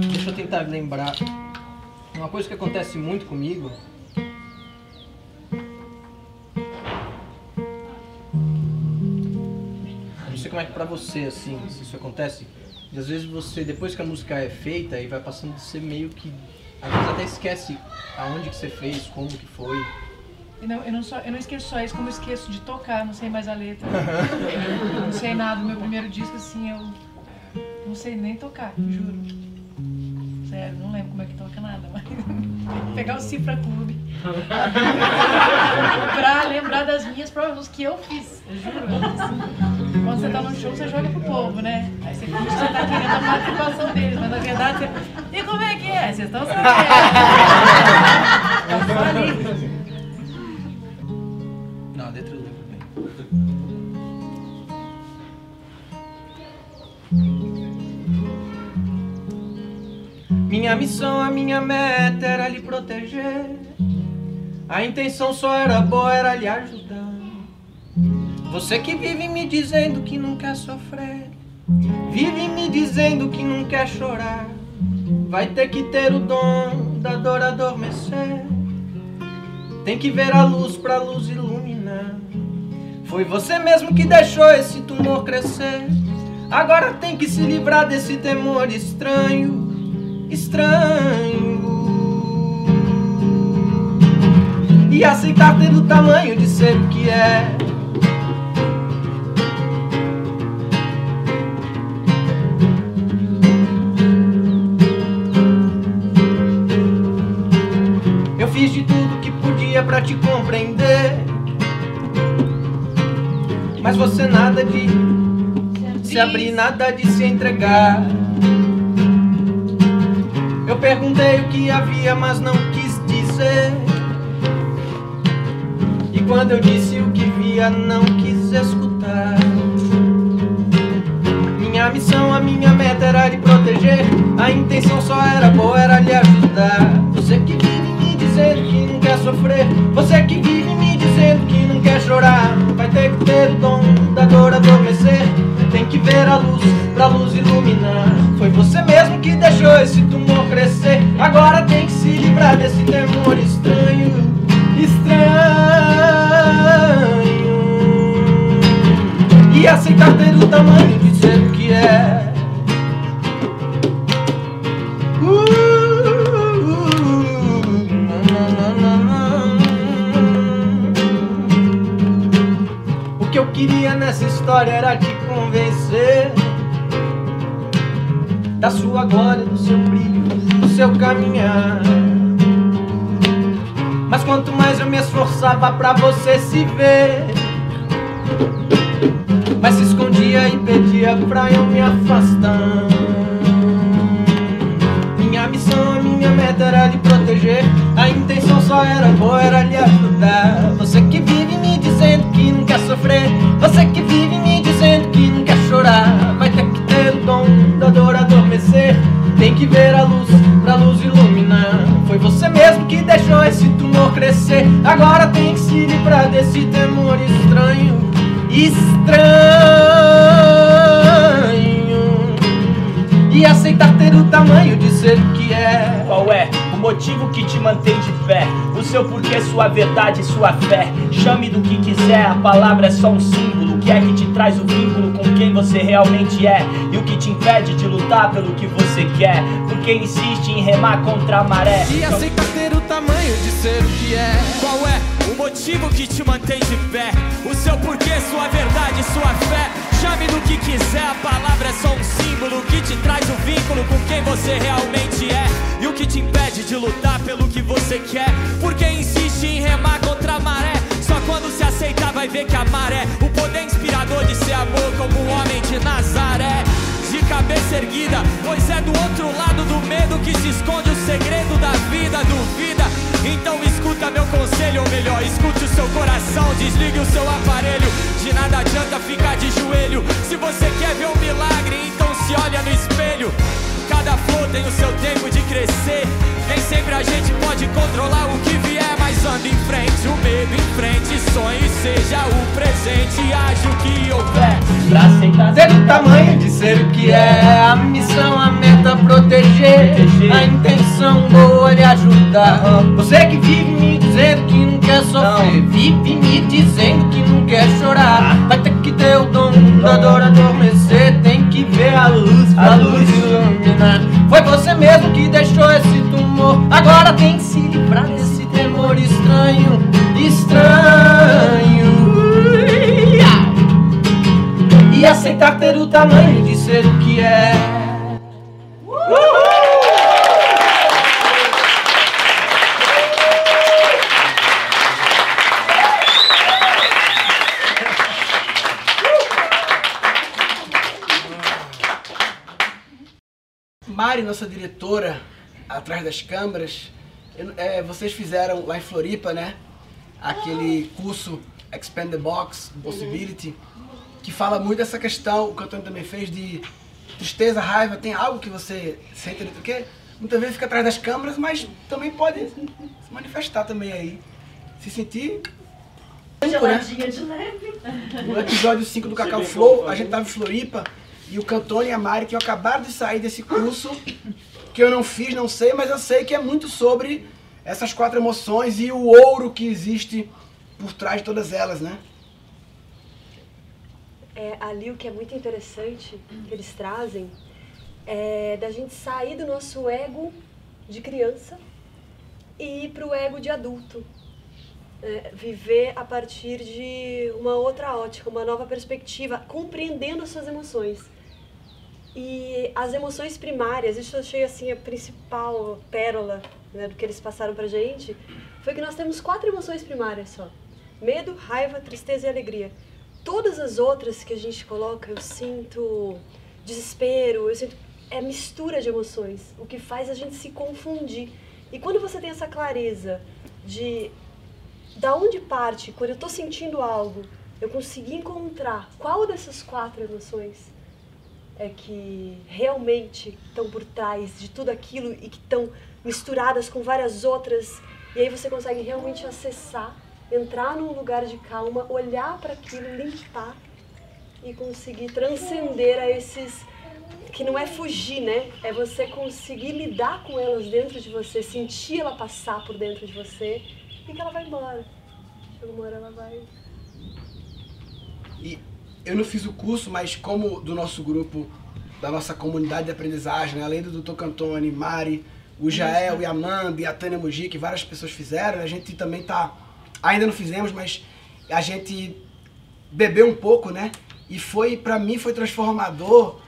deixa eu tentar lembrar. Uma coisa que acontece muito comigo... Como é que pra você, assim, se isso acontece? E às vezes você, depois que a música é feita, aí vai passando de ser meio que... Às vezes até esquece aonde que você fez, como que foi. Não, eu, não só, eu não esqueço só isso, como eu esqueço de tocar, não sei mais a letra. Não sei nada, o meu primeiro disco, assim, eu não sei nem tocar, juro. né? Não lembro como é que toca nada, mas pegar o Cifra Clube pra lembrar das minhas provas que eu fiz, eu juro. Quando você tá no show, você joga pro povo, né? Aí você finge que você tá querendo a participação deles, mas na verdade você... E como é que é? Vocês estão sabendo? Tá só ali. Não, dentro do minha missão, a minha meta era lhe proteger. A intenção só era boa, era lhe ajudar. Você que vive me dizendo que não quer sofrer, vive me dizendo que não quer chorar, vai ter que ter o dom da dor adormecer. Tem que ver a luz pra luz iluminar. Foi você mesmo que deixou esse tumor crescer. Agora tem que se livrar desse temor estranho, estranho. E aceitar ter o tamanho de ser o que é. Eu fiz de tudo que podia pra te compreender, mas você nada de se abrir, nada de se entregar. Eu perguntei o que havia, mas não quis dizer. E quando eu disse o que via, não quis escutar. Minha missão, a minha meta era lhe proteger. A intenção só era boa, era lhe ajudar. Você que vive me dizendo que não quer sofrer, você que vive me dizendo que não quer chorar, vai ter que ter o dom da dor adormecer. Tem que ver a luz, pra luz iluminar. Foi você mesmo que deixou esse tumor crescer. Agora tem que se livrar desse temor estranho, estranho. E aceitar ter o tamanho de ser o que é. O que eu queria nessa história era te convencer da sua glória, do seu brilho, do seu caminhar. Mas quanto mais eu me esforçava pra você se ver, mas se escondia e pedia pra eu me afastar. Minha missão, a minha meta era lhe proteger. A intenção só era boa, era lhe ajudar. Você que vive me dizendo que não quer sofrer, você que vive me dizendo que não quer chorar, vai ter que ter o dom da dor adormecer. Tem que ver a luz pra luz iluminar. Foi você mesmo que deixou esse tumor crescer. Agora tem que se livrar desse temor estranho, estranho. E aceitar ter o tamanho de ser o que é. Qual é o motivo que te mantém de pé? O seu porquê, sua verdade, sua fé. Chame do que quiser, a palavra é só um símbolo. O que é que te traz o vínculo com quem você realmente é? E o que te impede de lutar pelo que você quer? Porque insiste em remar contra a maré. E aceita ter o tamanho de ser o que é. Qual é o motivo que te mantém de pé? O seu porquê, sua verdade, sua fé. Chame do que quiser, a palavra é só um símbolo. O que te traz o vínculo com quem você realmente é? E o que te impede de lutar pelo que você quer? Porque insiste em remar contra a maré. Só quando se aceitar vai ver que amar é o poder inspirador de ser amor, como um homem de Nazaré. De cabeça erguida, pois é do outro lado do medo que se esconde o segredo da vida. Duvida, então escuta meu conselho, ou melhor, escute o seu coração, desligue o seu aparelho. De nada adianta ficar de joelho, se você quer ver um milagre, então se olha no espelho. Cada flor tem o seu tempo de crescer. Nem sempre a gente pode controlar o que vier, mas anda em frente, o medo em frente, sonhe, seja o presente, haja o que houver. Pra aceitar ser o tamanho de ser o que é. A missão, a meta, proteger, proteger. A intenção boa, lhe ajudar. Você que vive me dizendo que não quer sofrer, não. Vive me dizendo que não quer chorar, vai ter que ter o dom da dor adormecer. Tem que ver a luz pra a luz iluminar. Foi você mesmo que deixou esse tumor. Agora tem que se livrar desse temor estranho, estranho. E aceitar ter o tamanho de ser o que é. Uhul! Mari, nossa diretora, atrás das câmeras, eu, é, vocês fizeram lá em Floripa, né? Aquele curso Expand the Box, Possibility, uhum. que fala muito dessa questão, o Cantoni também fez, de tristeza, raiva. Tem algo que você sente dentro do quê? Muitas vezes fica atrás das câmeras, mas também pode se manifestar também aí. Se sentir... Geladinha de leve. No episódio cinco do Cacau Flow, a gente tava em Floripa e o Cantoni e a Mari, que eu acabaram de sair desse curso, que eu não fiz, não sei, mas eu sei que é muito sobre essas quatro emoções e o ouro que existe por trás de todas elas, né? É, ali o que é muito interessante que eles trazem é da gente sair do nosso ego de criança e ir pro ego de adulto. É, viver a partir de uma outra ótica, uma nova perspectiva, compreendendo as suas emoções. E as emoções primárias, isso eu achei assim a principal pérola, né, do que eles passaram pra gente, foi que nós temos quatro emoções primárias só. Medo, raiva, tristeza e alegria. Todas as outras que a gente coloca, eu sinto desespero, eu sinto... é mistura de emoções, o que faz a gente se confundir. E quando você tem essa clareza de... da onde parte, quando eu estou sentindo algo, eu consegui encontrar qual dessas quatro emoções é que realmente estão por trás de tudo aquilo e que estão misturadas com várias outras. E aí você consegue realmente acessar, entrar num lugar de calma, olhar para aquilo, limpar e conseguir transcender a esses... que não é fugir, né? É você conseguir lidar com elas dentro de você, sentir ela passar por dentro de você. E que ela vai embora. Chega uma hora, ela vai... E eu não fiz o curso, mas como do nosso grupo, da nossa comunidade de aprendizagem, né? Além do doutor Cantoni, Mari, o Jael, o Yamande, a Tânia Mugia, que várias pessoas fizeram, a gente também tá... ainda não fizemos, mas a gente bebeu um pouco, né? E foi, pra mim, foi transformador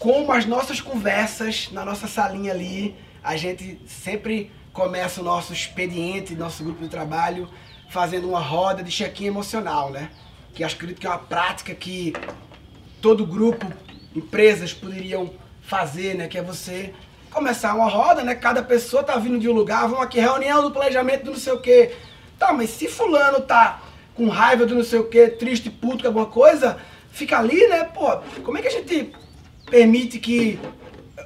como as nossas conversas, na nossa salinha ali, a gente sempre... começa o nosso expediente, nosso grupo de trabalho, fazendo uma roda de check-in emocional, né? Que acho que é uma prática que todo grupo, empresas, poderiam fazer, né? Que é você começar uma roda, né? Cada pessoa tá vindo de um lugar, vamos aqui, reunião do planejamento do não sei o quê. Tá, mas se fulano tá com raiva do não sei o quê, triste, puto com alguma coisa, fica ali, né? Pô, como é que a gente permite que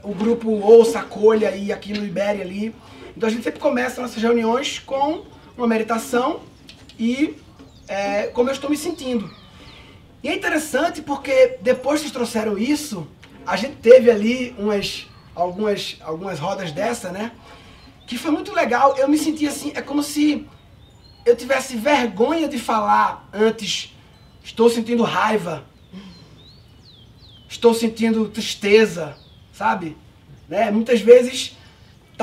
o grupo ouça, acolha aí, aqui no Ibere ali? Então a gente sempre começa nossas reuniões com uma meditação e é, como eu estou me sentindo. E é interessante porque depois que trouxeram isso, a gente teve ali umas, algumas, algumas rodas dessa, né? Que foi muito legal, eu me senti assim, é como se eu tivesse vergonha de falar antes, estou sentindo raiva, estou sentindo tristeza, sabe? Né? Muitas vezes,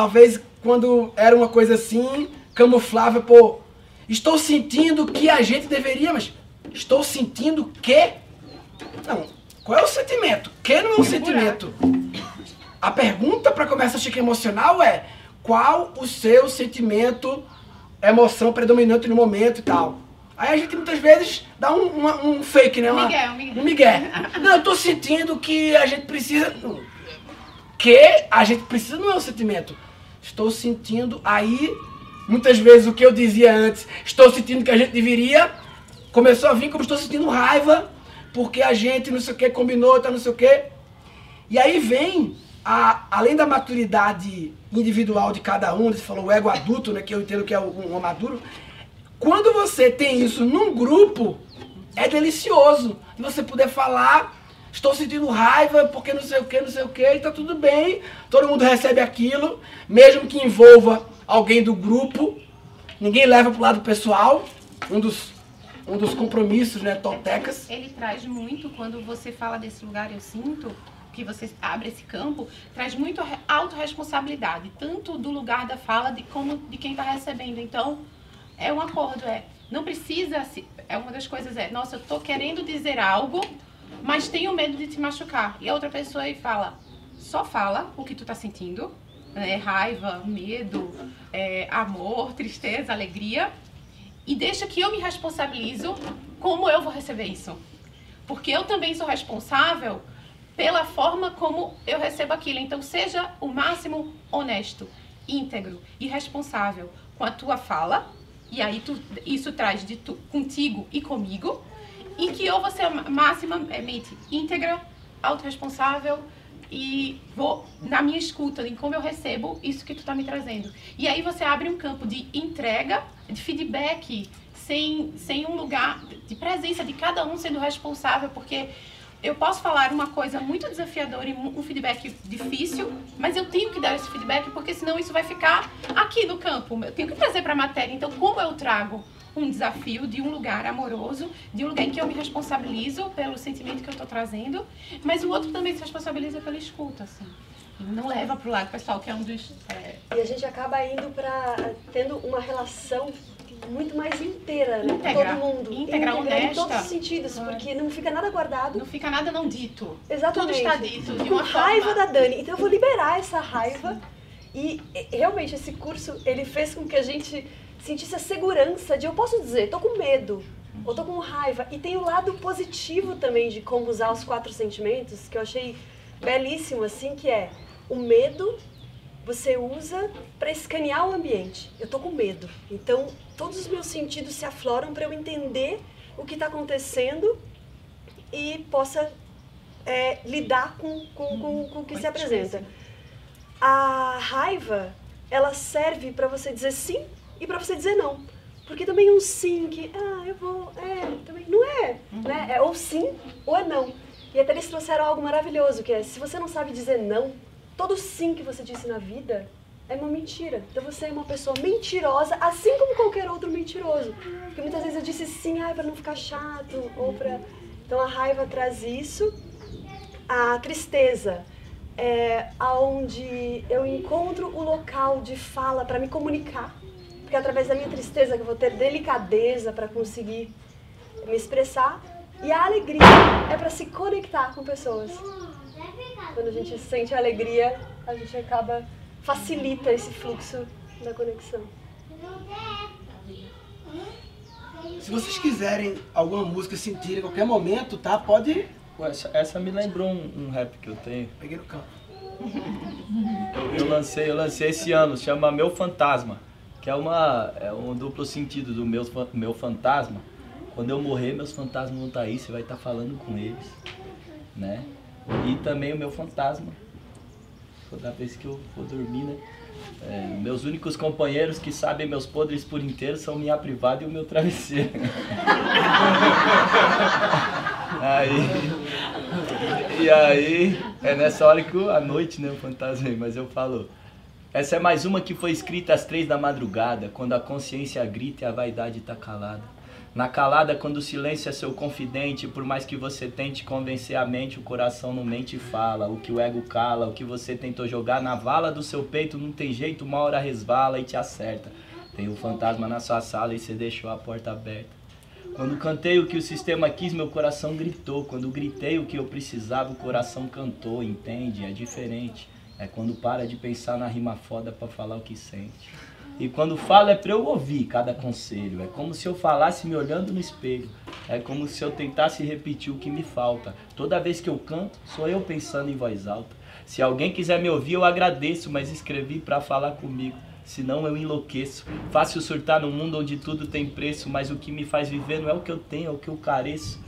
talvez... quando era uma coisa assim, camuflava, pô, estou sentindo que a gente deveria, mas estou sentindo que... Não, qual é o sentimento? Que não é um sentimento. A pergunta para começar a checar emocional é qual o seu sentimento, emoção predominante no momento e tal. Aí a gente muitas vezes dá um, uma, um fake, né? Uma, Miguel, Miguel. Um migué. Não, eu estou sentindo que a gente precisa... Que a gente precisa não é um sentimento. Estou sentindo, aí, muitas vezes o que eu dizia antes, estou sentindo que a gente deveria, começou a vir como estou sentindo raiva, porque a gente não sei o que, combinou, tá não sei o que. E aí vem, a, além da maturidade individual de cada um, você falou o ego adulto, né, que eu entendo que é um, um maduro, quando você tem isso num grupo, é delicioso. Se você puder falar, estou sentindo raiva porque não sei o que, não sei o que, e tá tudo bem. Todo mundo recebe aquilo, mesmo que envolva alguém do grupo. Ninguém leva pro lado pessoal, um dos, um dos compromissos, né, Toltecas. Ele traz muito, quando você fala desse lugar, eu sinto, que você abre esse campo, traz muito autorresponsabilidade, tanto do lugar da fala, de como de quem tá recebendo. Então, é um acordo, é, não precisa, se, é uma das coisas é, nossa, eu tô querendo dizer algo, mas tenho medo de te machucar. E a outra pessoa aí fala, só fala o que tu tá sentindo, né? Raiva, medo, é, amor, tristeza, alegria. E deixa que eu me responsabilizo como eu vou receber isso. Porque eu também sou responsável pela forma como eu recebo aquilo. Então seja o máximo honesto, íntegro e responsável com a tua fala, e aí tu, isso traz de tu, contigo e comigo, em que eu vou ser maximamente íntegra, autoresponsável e vou na minha escuta, em como eu recebo isso que tu tá me trazendo. E aí você abre um campo de entrega, de feedback, sem, sem um lugar de presença de cada um sendo responsável, porque eu posso falar uma coisa muito desafiadora e um feedback difícil, mas eu tenho que dar esse feedback, porque senão isso vai ficar aqui no campo. Eu tenho que trazer para a matéria. Então, como eu trago um desafio de um lugar amoroso, de um lugar em que eu me responsabilizo pelo sentimento que eu estou trazendo, mas o outro também se responsabiliza pela escuta, assim. Não leva para o lado pessoal, que é um dos... É... E a gente acaba indo para... tendo uma relação muito mais inteira, né? Integra, todo mundo. Integra, honesta. Em todos os sentidos, claro. Porque não fica nada guardado. Não fica nada não dito. Exatamente. Tudo está dito. De Com uma raiva forma. da Dani. Então eu vou liberar essa raiva. Sim. E realmente esse curso, ele fez com que a gente sentisse a segurança de eu posso dizer, tô com medo, ou tô com raiva. E tem o lado positivo também de como usar os quatro sentimentos, que eu achei belíssimo, assim, que é o medo, você usa para escanear o ambiente. Eu tô com medo, então todos os meus sentidos se afloram para eu entender o que está acontecendo e possa é, lidar com, com, com, com o que se apresenta. A raiva, ela serve para você dizer sim e para você dizer não. Porque também um sim que, ah, eu vou, é, também não é, né? É ou sim ou é não. E até eles trouxeram algo maravilhoso, que é, se você não sabe dizer não, todo sim que você disse na vida é uma mentira. Então você é uma pessoa mentirosa, assim como qualquer outro mentiroso. Porque muitas vezes eu disse sim, ah, para não ficar chato, ou para... Então a raiva traz isso. A tristeza é aonde eu encontro o local de fala para me comunicar. Porque é através da minha tristeza que eu vou ter delicadeza para conseguir me expressar. E a alegria é para se conectar com pessoas. Quando a gente sente a alegria, a gente acaba, facilita esse fluxo da conexão. Se vocês quiserem alguma música sentir em qualquer momento, tá? Pode... Essa, essa me lembrou um, um rap que eu tenho. Peguei no campo. Eu, eu, lancei, eu lancei esse ano, chama Meu Fantasma, que é, uma, é um duplo sentido do meu, meu fantasma. Quando eu morrer, meus fantasmas vão estar aí, você vai estar falando com eles, né? E também o meu fantasma, toda vez que eu for dormir, né? É, meus únicos companheiros que sabem meus podres por inteiro são minha privada e o meu travesseiro. Aí, e aí, é nessa hora que eu, à noite, né, o fantasma aí, mas eu falo... Essa é mais uma que foi escrita às três da madrugada, quando a consciência grita e a vaidade tá calada. Na calada, quando o silêncio é seu confidente, por mais que você tente convencer a mente, o coração não mente e fala. O que o ego cala, o que você tentou jogar na vala do seu peito, não tem jeito, uma hora resvala e te acerta. Tem um fantasma na sua sala e você deixou a porta aberta. Quando cantei o que o sistema quis, meu coração gritou. Quando gritei o que eu precisava, o coração cantou, entende? É diferente. É quando para de pensar na rima foda pra falar o que sente. E quando fala é pra eu ouvir cada conselho. É como se eu falasse me olhando no espelho. É como se eu tentasse repetir o que me falta. Toda vez que eu canto, sou eu pensando em voz alta. Se alguém quiser me ouvir, eu agradeço, mas escrevi pra falar comigo. Senão eu enlouqueço. Fácil surtar num mundo onde tudo tem preço, mas o que me faz viver não é o que eu tenho, é o que eu careço.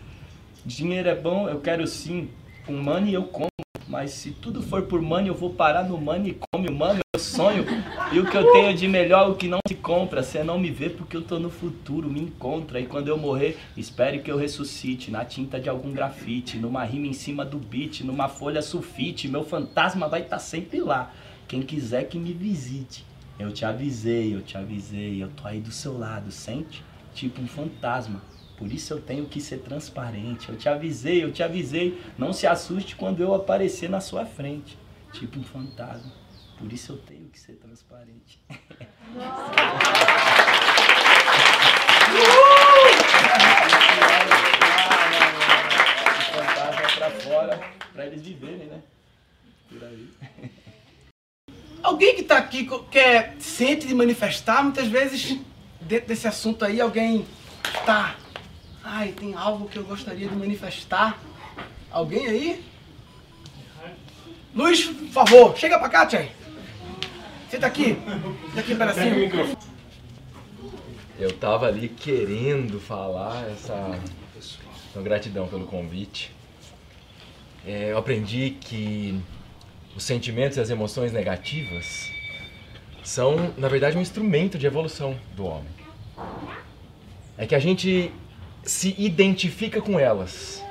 Dinheiro é bom, eu quero sim. Com money eu como, mas se tudo for por money, eu vou parar no money e come o money. Sonho, e o que eu tenho de melhor, o que não se compra, você não me vê porque eu tô no futuro, me encontra, e quando eu morrer, espere que eu ressuscite, na tinta de algum grafite, numa rima em cima do beat, numa folha sulfite, meu fantasma vai estar sempre lá, quem quiser que me visite, eu te avisei, eu te avisei, eu tô aí do seu lado, sente? Tipo um fantasma. Por isso eu tenho que ser transparente, eu te avisei, eu te avisei, não se assuste quando eu aparecer na sua frente, tipo um fantasma. Por isso eu tenho que ser transparente. Fantasma pra fora, pra eles viverem, né? Por aí. Alguém que tá aqui quer, sente de manifestar, muitas vezes, dentro desse assunto aí, alguém tá... Ai, tem algo que eu gostaria de manifestar. Alguém aí? Luiz, por favor, chega pra cá, Tchai. Senta aqui. Senta aqui pra cima. Eu tava ali querendo falar essa... Então, gratidão pelo convite. É, eu aprendi que os sentimentos e as emoções negativas são, na verdade, um instrumento de evolução do homem. É que a gente se identifica com elas.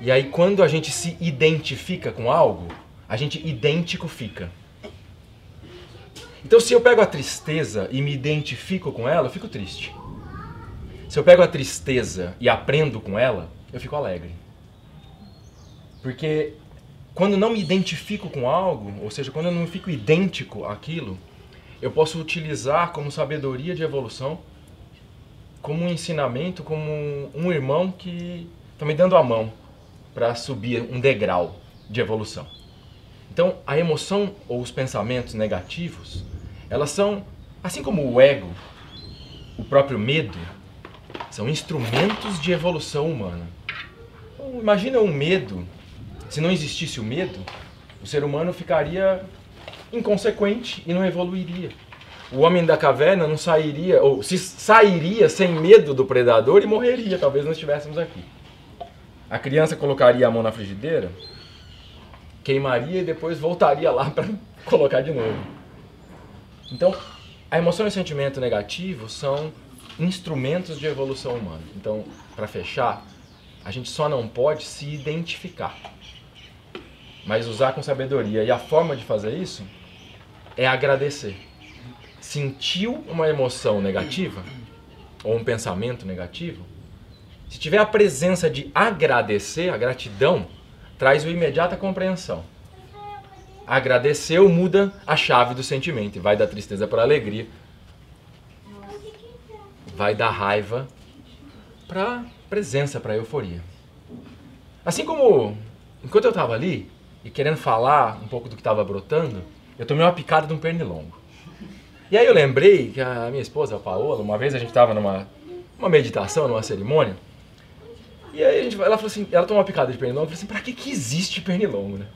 E aí, quando a gente se identifica com algo, a gente idêntico fica. Então, se eu pego a tristeza e me identifico com ela, eu fico triste. Se eu pego a tristeza e aprendo com ela, eu fico alegre. Porque quando não me identifico com algo, ou seja, quando eu não fico idêntico àquilo, eu posso utilizar como sabedoria de evolução, como um ensinamento, como um irmão que está me dando a mão para subir um degrau de evolução. Então, a emoção ou os pensamentos negativos, elas são, assim como o ego, o próprio medo, são instrumentos de evolução humana. Então, imagina o medo. Se não existisse o medo, o ser humano ficaria inconsequente e não evoluiria. O homem da caverna não sairia, ou se sairia sem medo do predador e morreria, talvez não estivéssemos aqui. A criança colocaria a mão na frigideira, queimaria e depois voltaria lá para colocar de novo. Então, a emoção e o sentimento negativo são instrumentos de evolução humana. Então, para fechar, a gente só não pode se identificar, mas usar com sabedoria. E a forma de fazer isso é agradecer. Sentiu uma emoção negativa, ou um pensamento negativo, se tiver a presença de agradecer, a gratidão traz uma imediata compreensão. Agradeceu muda a chave do sentimento e vai da tristeza para a alegria. Vai da raiva para presença, para euforia. Assim como, enquanto eu estava ali e querendo falar um pouco do que estava brotando, eu tomei uma picada de um pernilongo. E aí eu lembrei que a minha esposa, a Paola, uma vez a gente estava numa uma meditação, numa cerimônia, e aí a gente, ela falou assim, ela tomou uma picada de pernilongo, eu falei assim, pra que que existe pernilongo, né?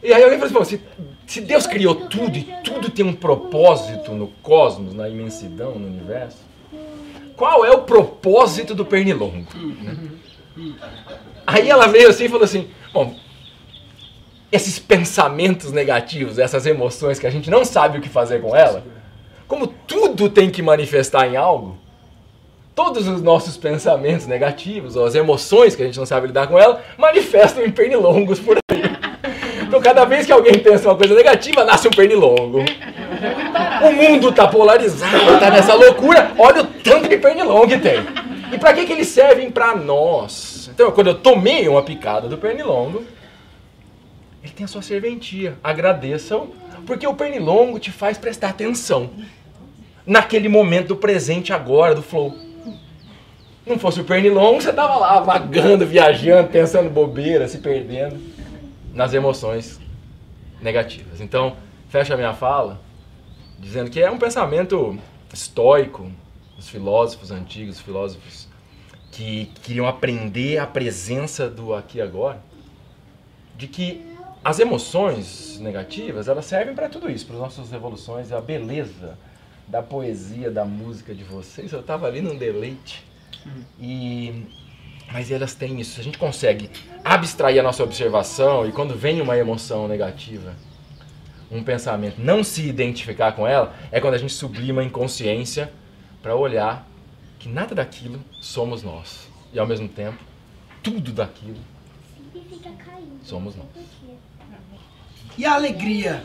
E aí alguém falou assim, se, se Deus criou tudo e tudo tem um propósito no cosmos, na imensidão, no universo, qual é o propósito do pernilongo? Aí ela veio assim e falou assim, bom, esses pensamentos negativos, essas emoções que a gente não sabe o que fazer com ela, como tudo tem que manifestar em algo, todos os nossos pensamentos negativos, ou as emoções que a gente não sabe lidar com ela, manifestam em pernilongos por aí. Então cada vez que alguém pensa uma coisa negativa, nasce um pernilongo. O mundo tá polarizado, tá nessa loucura, olha o tanto de pernilongo que tem. E pra que que eles servem pra nós? Então, quando eu tomei uma picada do pernilongo, ele tem a sua serventia. Agradeçam, porque o pernilongo te faz prestar atenção naquele momento do presente agora, do flow. Não fosse o pernilongo, você tava lá vagando, viajando, pensando bobeira, se perdendo nas emoções negativas. Então, fecha a minha fala dizendo que é um pensamento estoico dos filósofos antigos, filósofos que queriam aprender a presença do aqui e agora, de que as emoções negativas, elas servem para tudo isso, para as nossas evoluções, a beleza da poesia, da música de vocês. Eu estava ali num deleite. E... mas elas têm isso. A gente consegue abstrair a nossa observação e quando vem uma emoção negativa, um pensamento, não se identificar com ela, é quando a gente sublima a inconsciência para olhar que nada daquilo somos nós. E ao mesmo tempo, tudo daquilo somos nós. E a alegria?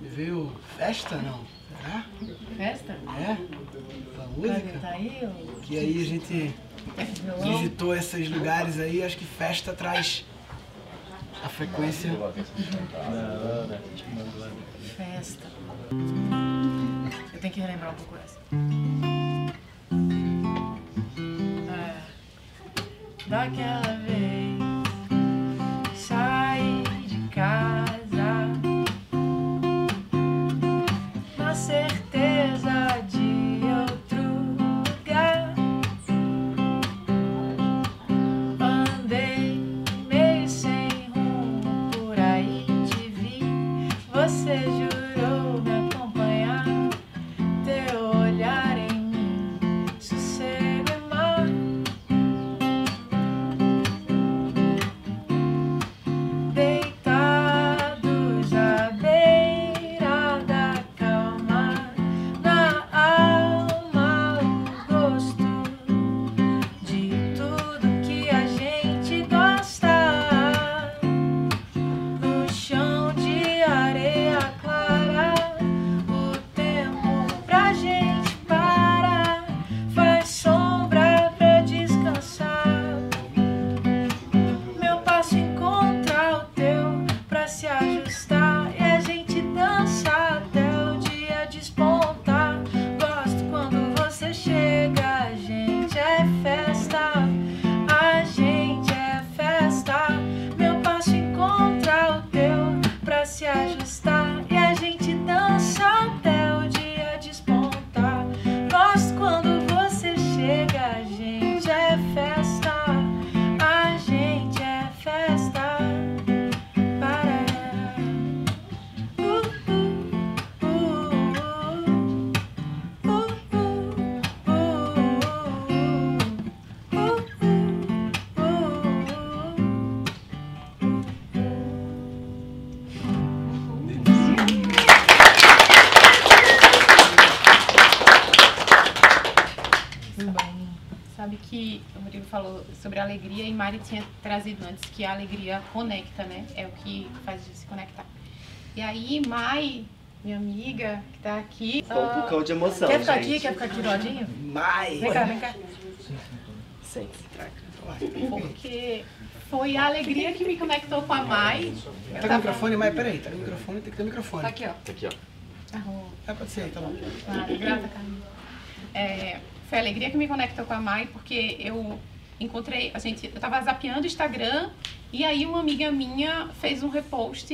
Me veio festa, não? Será? Festa? É? Pra música? Tá aí, ou... Que aí a gente visitou esses lugares aí, acho que festa traz... A frequência. Festa. Eu tenho que relembrar um pouco essa. É. Daquela vez, saí de casa na certeza de outro lugar. Sabe que o Murilo falou sobre a alegria e Mari tinha trazido antes que a alegria conecta, né? É o que faz a gente se conectar. E aí, Mai, minha amiga, que tá aqui... Tô um pouco de emoção, quer ficar gente. aqui? Quer ficar aqui do ladinho? Mai! Vem cá, vem cá. Porque foi a alegria que me conectou com a Mai. Tá com o microfone, Mai? Peraí, tá com o microfone, tem que ter o microfone. Tá aqui, ó. Tá aqui, ó. Arruma. Ah, pode ser, tá bom. Claro, grata, Carlinhos. É... Foi a alegria que me conectou com a Mai, porque eu encontrei, a gente, eu tava zapeando o Instagram e aí uma amiga minha fez um repost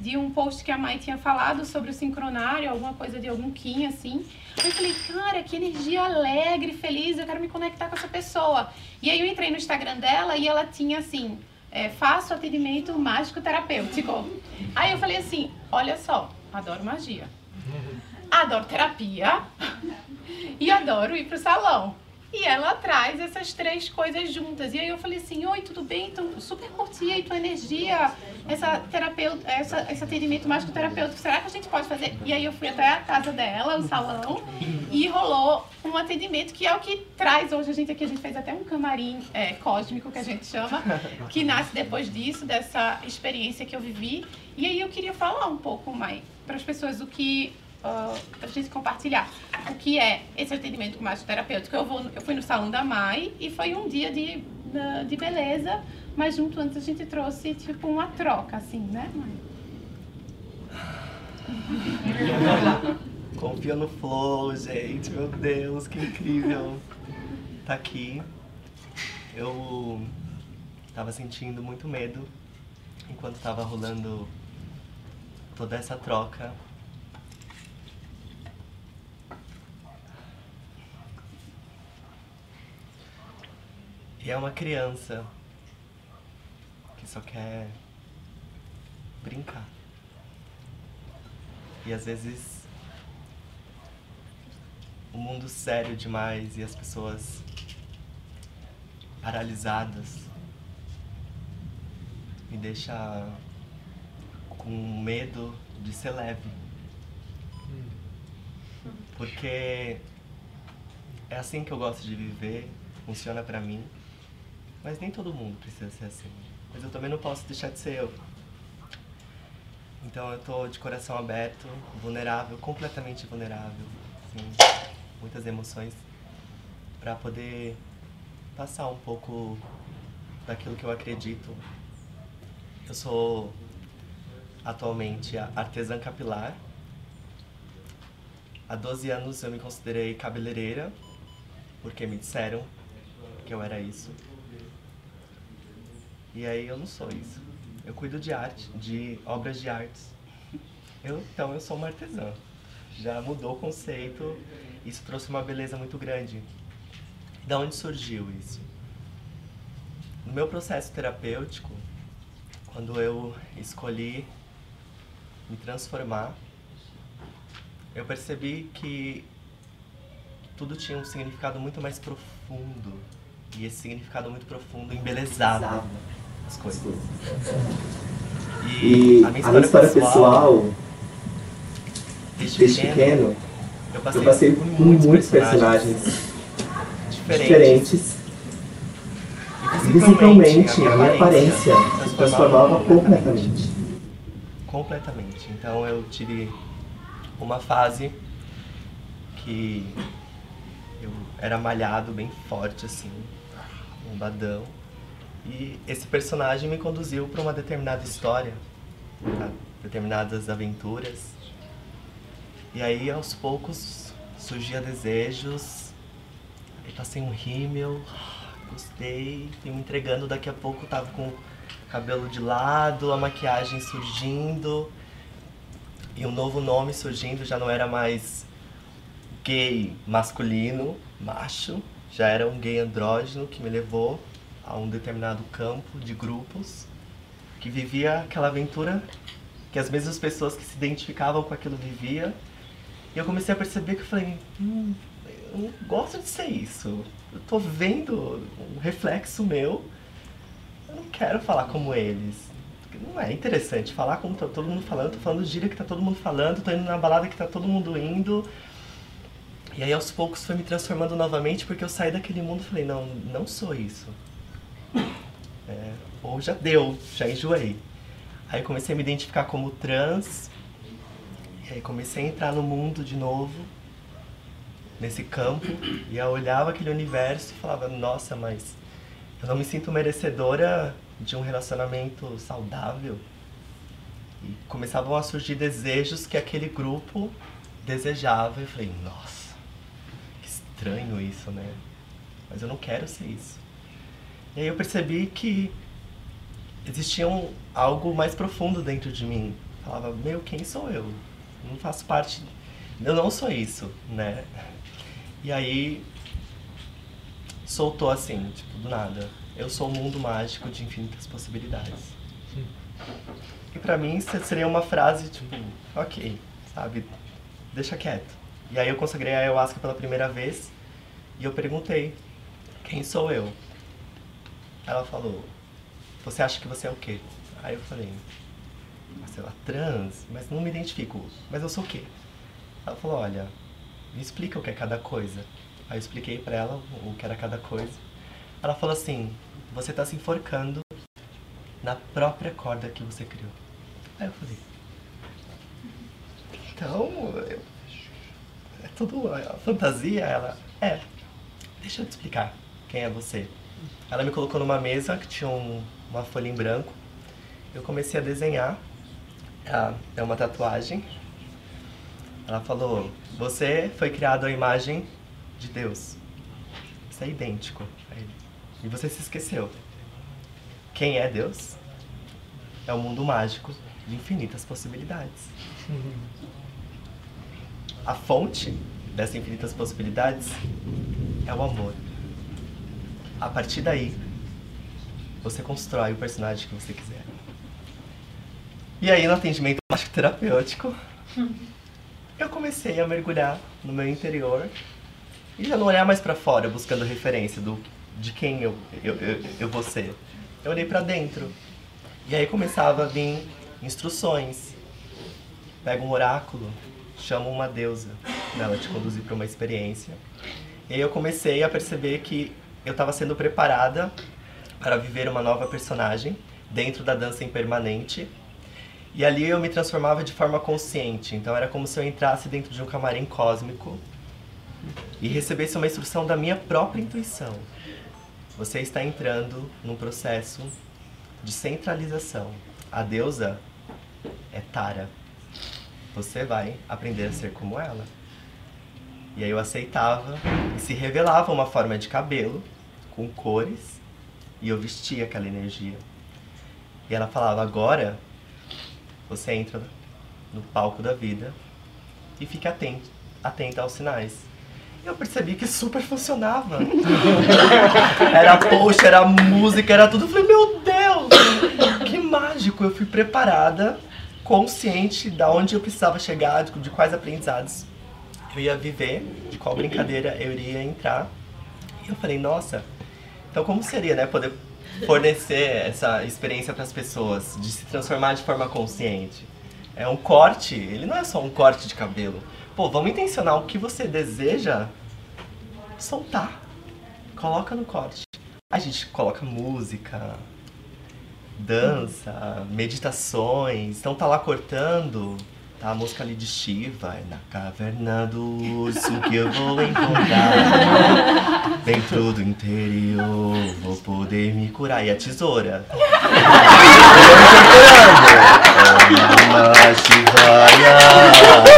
de um post que a Mai tinha falado sobre o sincronário, alguma coisa de algum Kim, assim. Aí eu falei, cara, que energia alegre, feliz, eu quero me conectar com essa pessoa. E aí eu entrei no Instagram dela e ela tinha assim, é, faço atendimento mágico-terapêutico. Aí eu falei assim, olha só, adoro magia. Adoro terapia e adoro ir pro salão. E ela traz essas três coisas juntas. E aí eu falei assim, oi, tudo bem? Então, super curti aí tua energia, essa terapeuta, essa, esse atendimento mágico terapêutico, será que a gente pode fazer? E aí eu fui até a casa dela, o salão, e rolou um atendimento que é o que traz hoje a gente aqui. A gente fez até um camarim é, cósmico, que a gente chama, que nasce depois disso, dessa experiência que eu vivi. E aí eu queria falar um pouco mais para as pessoas o que... Uh, pra gente compartilhar o que é esse atendimento mágico terapêutico. Eu, vou, eu fui no salão da Mai e foi um dia de, de beleza, mas junto antes a gente trouxe tipo uma troca, assim, né, Mai? Confia no flow, gente, meu Deus, que incrível tá aqui. Eu tava sentindo muito medo enquanto tava rolando toda essa troca. E é uma criança que só quer brincar. E às vezes o mundo sério demais e as pessoas paralisadas me deixa com medo de ser leve. Porque é assim que eu gosto de viver, funciona pra mim. Mas nem todo mundo precisa ser assim. Mas eu também não posso deixar de ser eu. Então eu tô de coração aberto, vulnerável, completamente vulnerável. Assim, muitas emoções. Pra poder passar um pouco daquilo que eu acredito. Eu sou atualmente artesã capilar. Há doze anos eu me considerei cabeleireira, porque me disseram que eu era isso. E aí eu não sou isso. Eu cuido de arte, de obras de artes. Eu, então eu sou uma artesã. Já mudou o conceito, isso trouxe uma beleza muito grande. Da onde surgiu isso? No meu processo terapêutico, quando eu escolhi me transformar, eu percebi que tudo tinha um significado muito mais profundo. E esse significado muito profundo embelezava as coisas. E, e a minha história, a minha história pessoal, pessoal, desde, desde pequeno, pequeno, eu passei, eu passei por muitos, muitos personagens, personagens diferentes. E visivelmente, a minha aparência se transformava completamente. Completamente. Então eu tive uma fase que eu era malhado, bem forte, assim, um badão. E esse personagem me conduziu para uma determinada história, pra determinadas aventuras. E aí, aos poucos, surgia desejos. Eu passei um rímel, gostei, fui me entregando. Daqui a pouco tava com o cabelo de lado, a maquiagem surgindo. E um novo nome surgindo, já não era mais gay masculino, macho, já era um gay andrógeno que me levou a um determinado campo de grupos que vivia aquela aventura que as mesmas pessoas que se identificavam com aquilo vivia. E eu comecei a perceber que eu falei, hum, eu não gosto de ser isso, eu tô vendo um reflexo meu, eu não quero falar como eles. Não é interessante falar como tá todo mundo falando, eu tô falando gíria que tá todo mundo falando, tô indo na balada que tá todo mundo indo. E aí aos poucos foi me transformando novamente, porque eu saí daquele mundo e falei, não, não sou isso. É, ou já deu, já enjoei. Aí comecei a me identificar como trans, e aí comecei a entrar no mundo de novo, nesse campo, e eu olhava aquele universo e falava, nossa, mas eu não me sinto merecedora de um relacionamento saudável. E começavam a surgir desejos que aquele grupo desejava, e eu falei, nossa, que estranho isso, né? Mas eu não quero ser isso. E aí eu percebi que existia um, algo mais profundo dentro de mim. Eu falava, meu, quem sou eu? Eu não faço parte, eu não sou isso, né? E aí soltou assim, tipo, do nada. Eu sou um mundo mágico de infinitas possibilidades. E pra mim seria uma frase, tipo, ok, sabe? Deixa quieto. E aí eu consagrei a Ayahuasca pela primeira vez e eu perguntei, quem sou eu? Ela falou, você acha que você é o quê? Aí eu falei, sei lá, trans, mas não me identifico, mas eu sou o quê? Ela falou, olha, me explica o que é cada coisa. Aí eu expliquei pra ela o que era cada coisa. Ela falou assim, você tá se enforcando na própria corda que você criou. Aí eu falei, então, eu, é tudo a fantasia? Ela, é, deixa eu te explicar quem é você. Ela me colocou numa mesa que tinha um, uma folha em branco. Eu comecei a desenhar, ah, é uma tatuagem. Ela falou, você foi criado à imagem de Deus. Isso é idêntico a ele. E você se esqueceu. Quem é Deus? É um mundo mágico de infinitas possibilidades. A fonte dessas infinitas possibilidades é o amor. A partir daí, você constrói o personagem que você quiser. E aí, no atendimento mágico terapêutico, eu comecei a mergulhar no meu interior e já não olhar mais pra fora, buscando referência do, de quem eu, eu, eu, eu vou ser. Eu olhei pra dentro. E aí começava a vir instruções. Pega um oráculo, chama uma deusa pra ela te conduzir pra uma experiência. E aí eu comecei a perceber que eu estava sendo preparada para viver uma nova personagem dentro da dança impermanente. E ali eu me transformava de forma consciente. Então era como se eu entrasse dentro de um camarim cósmico e recebesse uma instrução da minha própria intuição. Você está entrando num processo de centralização. A deusa é Tara. Você vai aprender a ser como ela. E aí eu aceitava e se revelava uma forma de cabelo, com cores, e eu vestia aquela energia. E ela falava, agora você entra no palco da vida e fica atento, atenta aos sinais. E eu percebi que super funcionava. Era post, era música, era tudo. Eu falei, meu Deus, que mágico. Eu fui preparada, consciente de onde eu precisava chegar, de quais aprendizados eu ia viver, de qual brincadeira eu iria entrar. E eu falei, nossa, então como seria, né, poder fornecer essa experiência para as pessoas, de se transformar de forma consciente? É um corte, ele não é só um corte de cabelo. Pô, vamos intencionar o que você deseja soltar. Coloca no corte. A gente coloca música, dança, meditações, então tá lá cortando. Tá a música ali de Shiva, é na caverna do urso que eu vou encontrar. Dentro do interior, vou poder me curar. E a tesoura? Eu tô curando.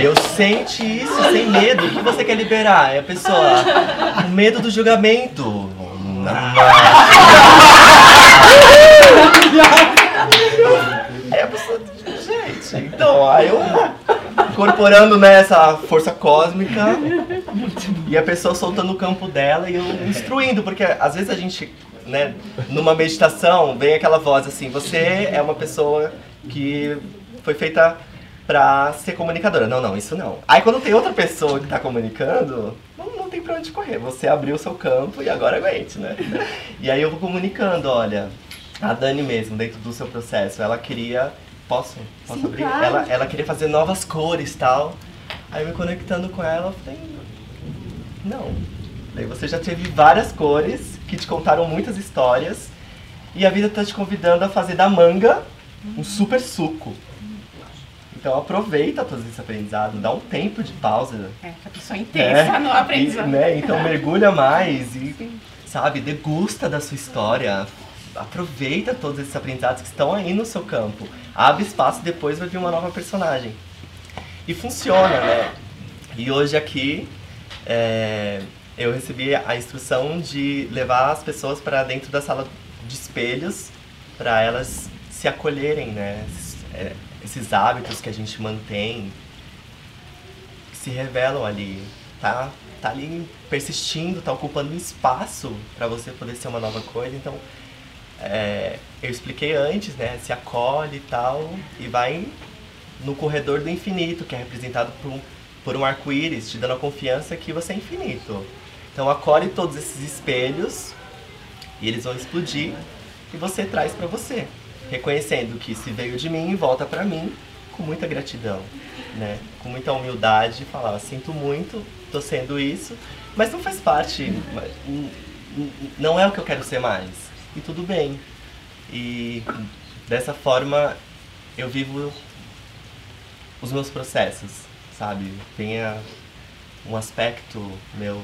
Eu sente isso sem medo. O que você quer liberar? É a pessoa, o medo do julgamento. Aí a pessoa... Então, aí eu incorporando nessa força cósmica e a pessoa soltando o campo dela e eu instruindo, porque às vezes a gente, né, numa meditação, vem aquela voz assim, você é uma pessoa que foi feita pra ser comunicadora. Não, não, isso não. Aí quando tem outra pessoa que tá comunicando, não, não tem pra onde correr, você abriu o seu campo e agora aguente, né? E aí eu vou comunicando, olha, a Dani mesmo, dentro do seu processo, ela queria... Posso? Posso Sim, abrir? Claro. Ela, ela queria fazer novas cores e tal. Aí eu me conectando com ela, eu falei, Não. Aí você já teve várias cores que te contaram muitas histórias e a vida tá te convidando a fazer da manga um super suco. Então aproveita todo esse aprendizado, dá um tempo de pausa. É, a pessoa intensa né? no aprendizado. E, né? Então mergulha mais e, Sim. sabe, degusta da sua história. Aproveita todos esses aprendizados que estão aí no seu campo. Abre espaço e depois vai vir uma nova personagem. E funciona, né? E hoje aqui é, eu recebi a instrução de levar as pessoas para dentro da sala de espelhos para elas se acolherem, né? Esses, é, esses hábitos que a gente mantém, que se revelam ali, tá? Tá ali persistindo, tá ocupando um espaço para você poder ser uma nova coisa, então... É, eu expliquei antes, né, se acolhe e tal, e vai no corredor do infinito, que é representado por um, por um arco-íris, te dando a confiança que você é infinito. Então acolhe todos esses espelhos, e eles vão explodir, e você traz pra você, reconhecendo que se veio de mim, volta pra mim, com muita gratidão, né, com muita humildade, falar, sinto muito, tô sendo isso, mas não faz parte, não é o que eu quero ser mais. E tudo bem. E dessa forma eu vivo os meus processos, sabe? Tem a, um aspecto meu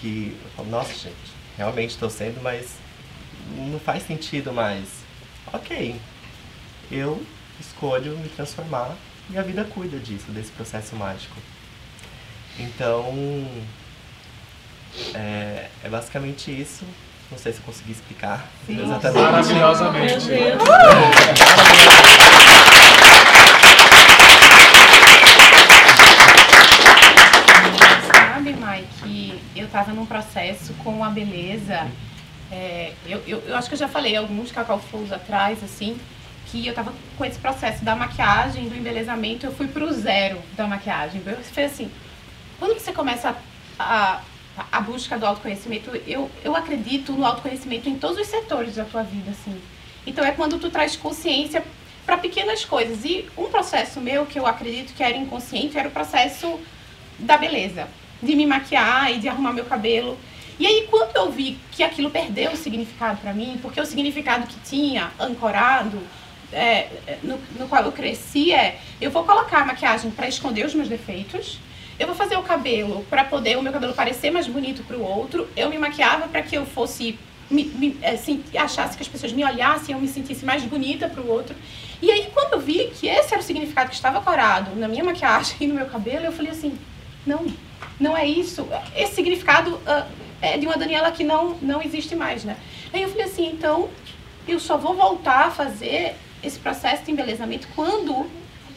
que eu falo, nossa gente, realmente estou sendo, mas não faz sentido mais. Ok, eu escolho me transformar e a vida cuida disso, desse processo mágico. Então, é, é basicamente isso. Não sei se eu consegui explicar. Sim. Exatamente. Maravilhosamente. Meu Deus. Sabe, Mai, que eu estava num processo com a beleza. É, eu, eu, eu acho que eu já falei alguns cacaufuls atrás, assim, que eu estava com esse processo da maquiagem, do embelezamento. Eu fui pro zero da maquiagem. Eu falei assim, quando você começa a... a a busca do autoconhecimento, eu, eu acredito no autoconhecimento em todos os setores da tua vida, assim. Então é quando tu traz consciência para pequenas coisas. E um processo meu, que eu acredito que era inconsciente, era o processo da beleza. De me maquiar e de arrumar meu cabelo. E aí quando eu vi que aquilo perdeu o significado para mim, porque o significado que tinha ancorado, é, no, no qual eu cresci, é... Eu vou colocar a maquiagem para esconder os meus defeitos. Eu vou fazer o cabelo para poder o meu cabelo parecer mais bonito para o outro. Eu me maquiava para que eu fosse, me, me, assim, achasse que as pessoas me olhassem, eu me sentisse mais bonita para o outro. E aí quando eu vi que esse era o significado que estava corado na minha maquiagem e no meu cabelo, eu falei assim, não, não é isso. Esse significado uh, é de uma Daniela que não, não existe mais, né? Aí eu falei assim, então eu só vou voltar a fazer esse processo de embelezamento quando...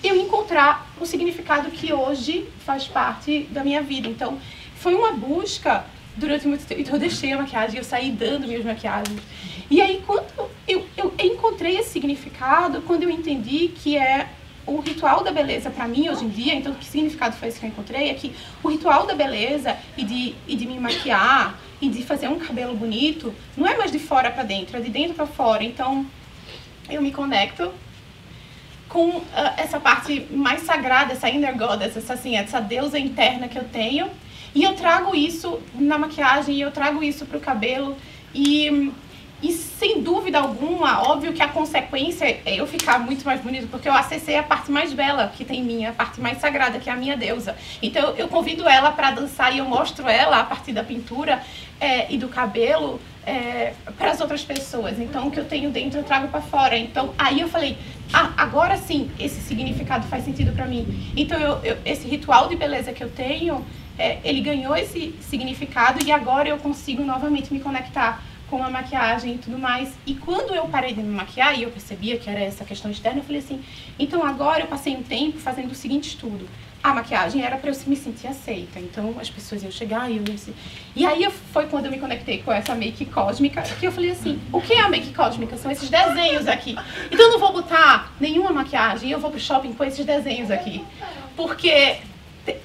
eu encontrar o significado que hoje faz parte da minha vida. Então, foi uma busca durante muito tempo. Então, eu deixei a maquiagem, eu saí dando minhas maquiagens. E aí, quando eu, eu encontrei esse significado, quando eu entendi que é o ritual da beleza para mim hoje em dia, então, que significado foi esse que eu encontrei? É que o ritual da beleza e de, e de me maquiar e de fazer um cabelo bonito, não é mais de fora para dentro, é de dentro para fora. Então, eu me conecto com uh, essa parte mais sagrada, essa inner goddess, essa, assim, essa deusa interna que eu tenho. E eu trago isso na maquiagem, e eu trago isso pro cabelo. E, e sem dúvida alguma, óbvio que a consequência é eu ficar muito mais bonito, porque eu acessei a parte mais bela que tem em mim, a parte mais sagrada, que é a minha deusa. Então eu convido ela para dançar e eu mostro ela a partir da pintura é, e do cabelo é, para as outras pessoas. Então o que eu tenho dentro eu trago para fora. Então aí eu falei... ah, agora sim, esse significado faz sentido para mim. Então, eu, eu, esse ritual de beleza que eu tenho, é, ele ganhou esse significado e agora eu consigo novamente me conectar com a maquiagem e tudo mais. E quando eu parei de me maquiar e eu percebia que era essa questão externa, eu falei assim, então agora eu passei um tempo fazendo o seguinte estudo. A maquiagem era para eu me sentir aceita, então as pessoas iam chegar e eu ia... E aí foi quando eu me conectei com essa make cósmica, que eu falei assim, o que é a make cósmica? São esses desenhos aqui. Então eu não vou botar nenhuma maquiagem, eu vou pro shopping com esses desenhos aqui. Porque te,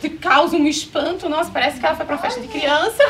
te causa um espanto, nossa, parece que ela foi pra festa de criança.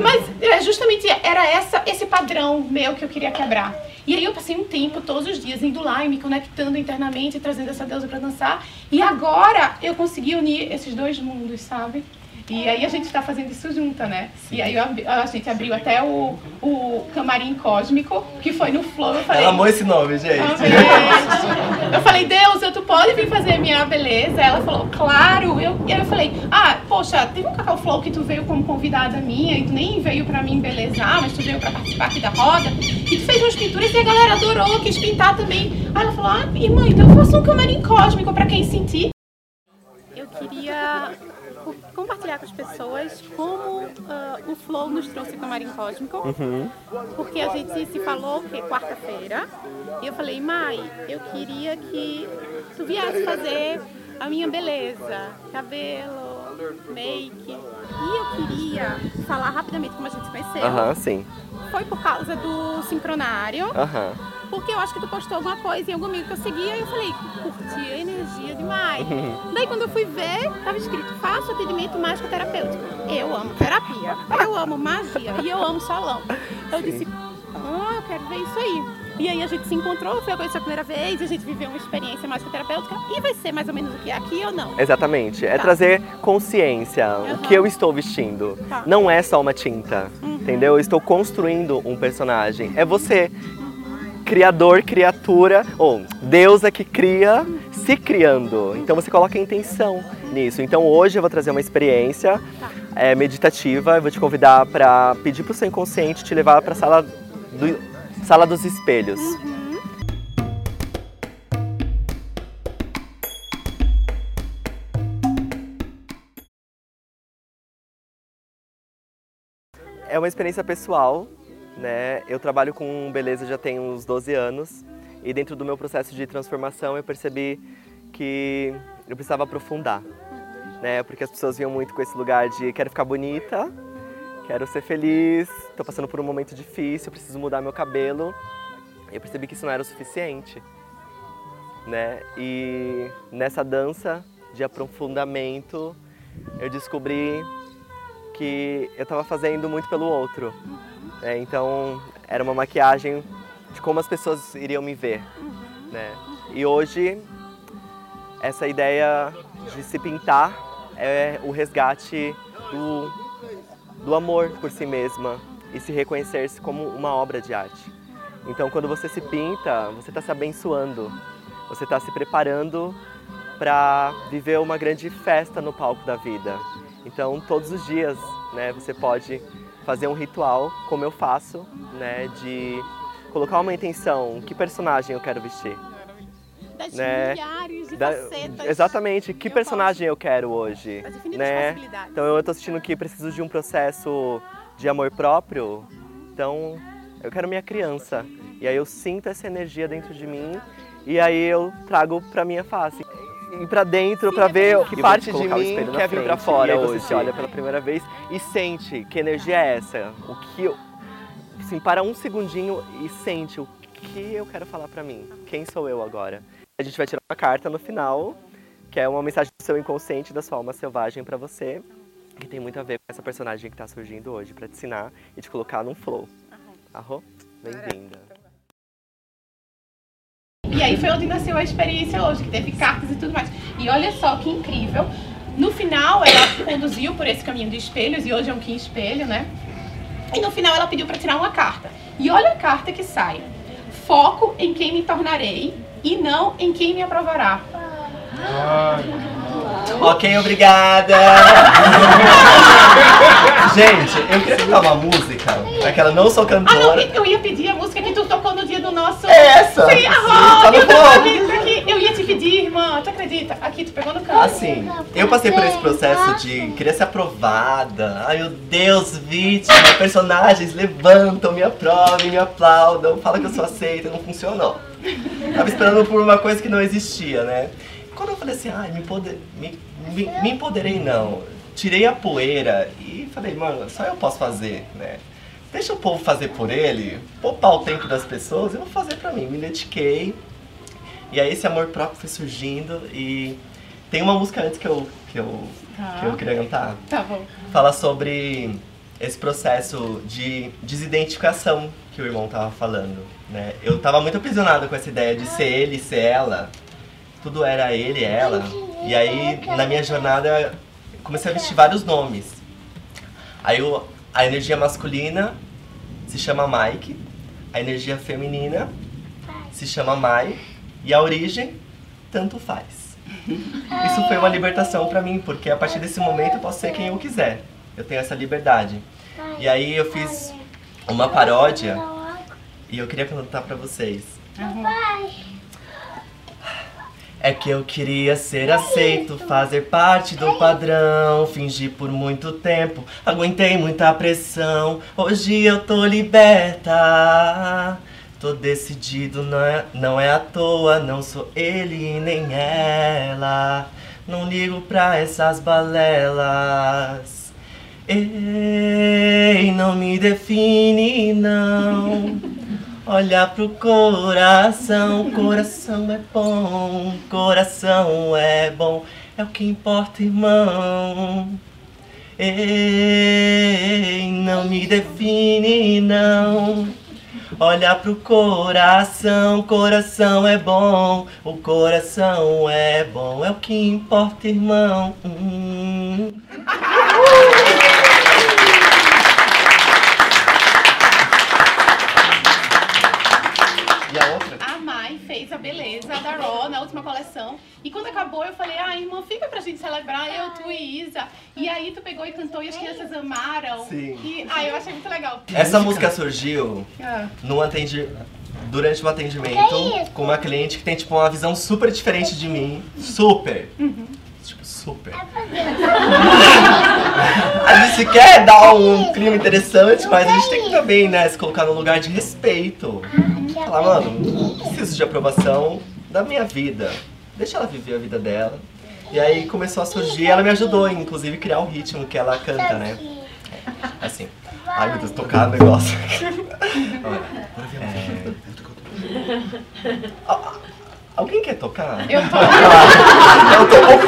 Mas justamente era essa, esse padrão meu que eu queria quebrar. E aí eu passei um tempo, todos os dias, indo lá e me conectando internamente, trazendo essa deusa pra dançar. E agora eu consegui unir esses dois mundos, sabe? E aí a gente está fazendo isso junta, né? Sim. E aí a gente abriu até o, o Camarim Cósmico, que foi no Flow. Eu falei, ela amou esse nome, gente. Amei. Eu falei, Deus, tu pode vir fazer minha beleza? Ela falou, claro. Eu, e aí eu falei, ah, poxa, teve um Cacau Flow que tu veio como convidada minha e tu nem veio pra me embelezar, mas tu veio pra participar aqui da roda. E tu fez umas pinturas e a galera adorou, quis pintar também. Aí ela falou, ah, irmã, então eu faço um Camarim Cósmico pra quem sentir. Eu queria compartilhar com as pessoas como uh, o Flow nos trouxe o Camarim Cósmico, uhum. Porque a gente se falou que quarta-feira, e eu falei, Mai, eu queria que tu viesse fazer a minha beleza, cabelo, make, e eu queria falar rapidamente como a gente se conheceu. Uhum, sim. Foi por causa do sincronário, uhum. Porque eu acho que tu postou alguma coisa em algum amigo que eu seguia e eu falei, curti a energia demais. Daí quando eu fui ver, tava escrito, faço atendimento mágico terapêutico. Eu amo terapia, eu amo magia e eu amo salão. Eu disse, ah, eu quero ver isso aí. E aí a gente se encontrou, foi a coisa a primeira vez, a gente viveu uma experiência mágico terapêutica e vai ser mais ou menos o que é aqui ou não? Exatamente, tá. É trazer consciência, uhum. O que eu estou vestindo. Tá. Não é só uma tinta, uhum. Entendeu? Eu estou construindo um personagem, é você. Criador, criatura, ou deusa que cria, se criando. Então você coloca a intenção nisso. Então hoje eu vou trazer uma experiência é, meditativa. Eu vou te convidar para pedir para o seu inconsciente te levar para a sala, do, sala dos espelhos. Uhum. É uma experiência pessoal. Né? Eu trabalho com beleza já tem uns doze anos e dentro do meu processo de transformação eu percebi que eu precisava aprofundar, né? Porque as pessoas vinham muito com esse lugar de quero ficar bonita, quero ser feliz, estou passando por um momento difícil, preciso mudar meu cabelo. Eu percebi que isso não era o suficiente, né? E nessa dança de aprofundamento eu descobri que eu estava fazendo muito pelo outro. É, então, era uma maquiagem de como as pessoas iriam me ver, uhum. Né? E hoje, essa ideia de se pintar é o resgate do, do amor por si mesma e se reconhecer-se como uma obra de arte. Então, quando você se pinta, você está se abençoando, você está se preparando para viver uma grande festa no palco da vida. Então, todos os dias, né, você pode fazer um ritual, como eu faço, né, de colocar uma intenção, que personagem eu quero vestir. Das né? milhares de da, facetas. Exatamente, que eu personagem posso. eu quero hoje. As infinitas né? possibilidades. Então eu estou sentindo que preciso de um processo de amor próprio, então eu quero minha criança. E aí eu sinto essa energia dentro de mim e aí eu trago pra minha face. E pra dentro, sim, pra é ver que parte de mim quer frente, vir pra fora. E aí você se olha pela primeira vez e sente que energia é essa. O que eu. Assim, para um segundinho e sente o que eu quero falar pra mim. Quem sou eu agora? A gente vai tirar uma carta no final, que é uma mensagem do seu inconsciente, da sua alma selvagem pra você, que tem muito a ver com essa personagem que tá surgindo hoje, pra te ensinar e te colocar num flow. Arro? Bem-vinda. E aí foi onde nasceu a experiência hoje, que teve cartas e tudo mais. E olha só que incrível. No final, ela conduziu por esse caminho de espelhos, e hoje é um quinto espelho, né? E no final, ela pediu para tirar uma carta. E olha a carta que sai. Foco em quem me tornarei e não em quem me aprovará. Ah. Ok, obrigada! Gente, eu queria tocar uma música, aquela não sou cantora. Ah, não, eu ia pedir a música que tu tocou no dia do nosso... Essa! Sim, a roda, eu tô aqui, eu ia te pedir, irmã, tu acredita? Aqui, tu pegou no canto. Assim, eu passei por esse processo de querer ser aprovada. Ai, meu Deus, vítima, personagens levantam, me aprovem, me aplaudam, falam que eu sou aceita, não funcionou. Tava esperando por uma coisa que não existia, né? Quando eu falei assim, ai, ah, me, poder... me, me, me empoderei não, tirei a poeira e falei, mano, só eu posso fazer, né? Deixa o povo fazer por ele, poupar o tempo das pessoas, eu vou fazer pra mim. Me dediquei, e aí esse amor próprio foi surgindo e tem uma música antes que eu, que eu, tá. que eu queria cantar. Tá bom. Fala sobre esse processo de desidentificação que o irmão tava falando, né? Eu tava muito aprisionado com essa ideia de ser ele, ser ela. Tudo era ele, ela. E aí, na minha jornada, comecei a vestir vários nomes. Aí o, a energia masculina se chama Mike. A energia feminina se chama Mai. E a origem, tanto faz. Isso foi uma libertação pra mim, porque a partir desse momento eu posso ser quem eu quiser. Eu tenho essa liberdade. E aí eu fiz uma paródia e eu queria perguntar pra vocês. É que eu queria ser aceito, fazer parte do padrão. Fingi por muito tempo, aguentei muita pressão. Hoje eu tô liberta, tô decidido, não é, não é à toa. Não sou ele e nem ela, não ligo pra essas balelas. Ei, não me define não. Olha pro coração, coração é bom, coração é bom, é o que importa, irmão. Ei, não me define não. Olha pro coração, coração é bom, o coração é bom, é o que importa, irmão. Hum. Fez a beleza da Raw na última coleção. E quando acabou, eu falei, ah, irmã, fica pra gente celebrar, eu, tu e Isa. E aí tu pegou e cantou e as crianças amaram. Sim. E aí ah, eu achei muito legal. Essa música surgiu ah. num atendi... durante um atendimento com uma cliente que tem tipo uma visão super diferente de mim. Super! Uhum. Tipo, super. A gente quer dar um clima interessante, mas a gente tem que também, né, se colocar num lugar de respeito. Falar, mano, não preciso de aprovação da minha vida. Deixa ela viver a vida dela. E aí começou a surgir, ela me ajudou, inclusive, a criar o ritmo que ela canta, né? Assim. Ai, meu Deus, tocar o negócio. É... Alguém quer tocar? Eu toco. Eu toco.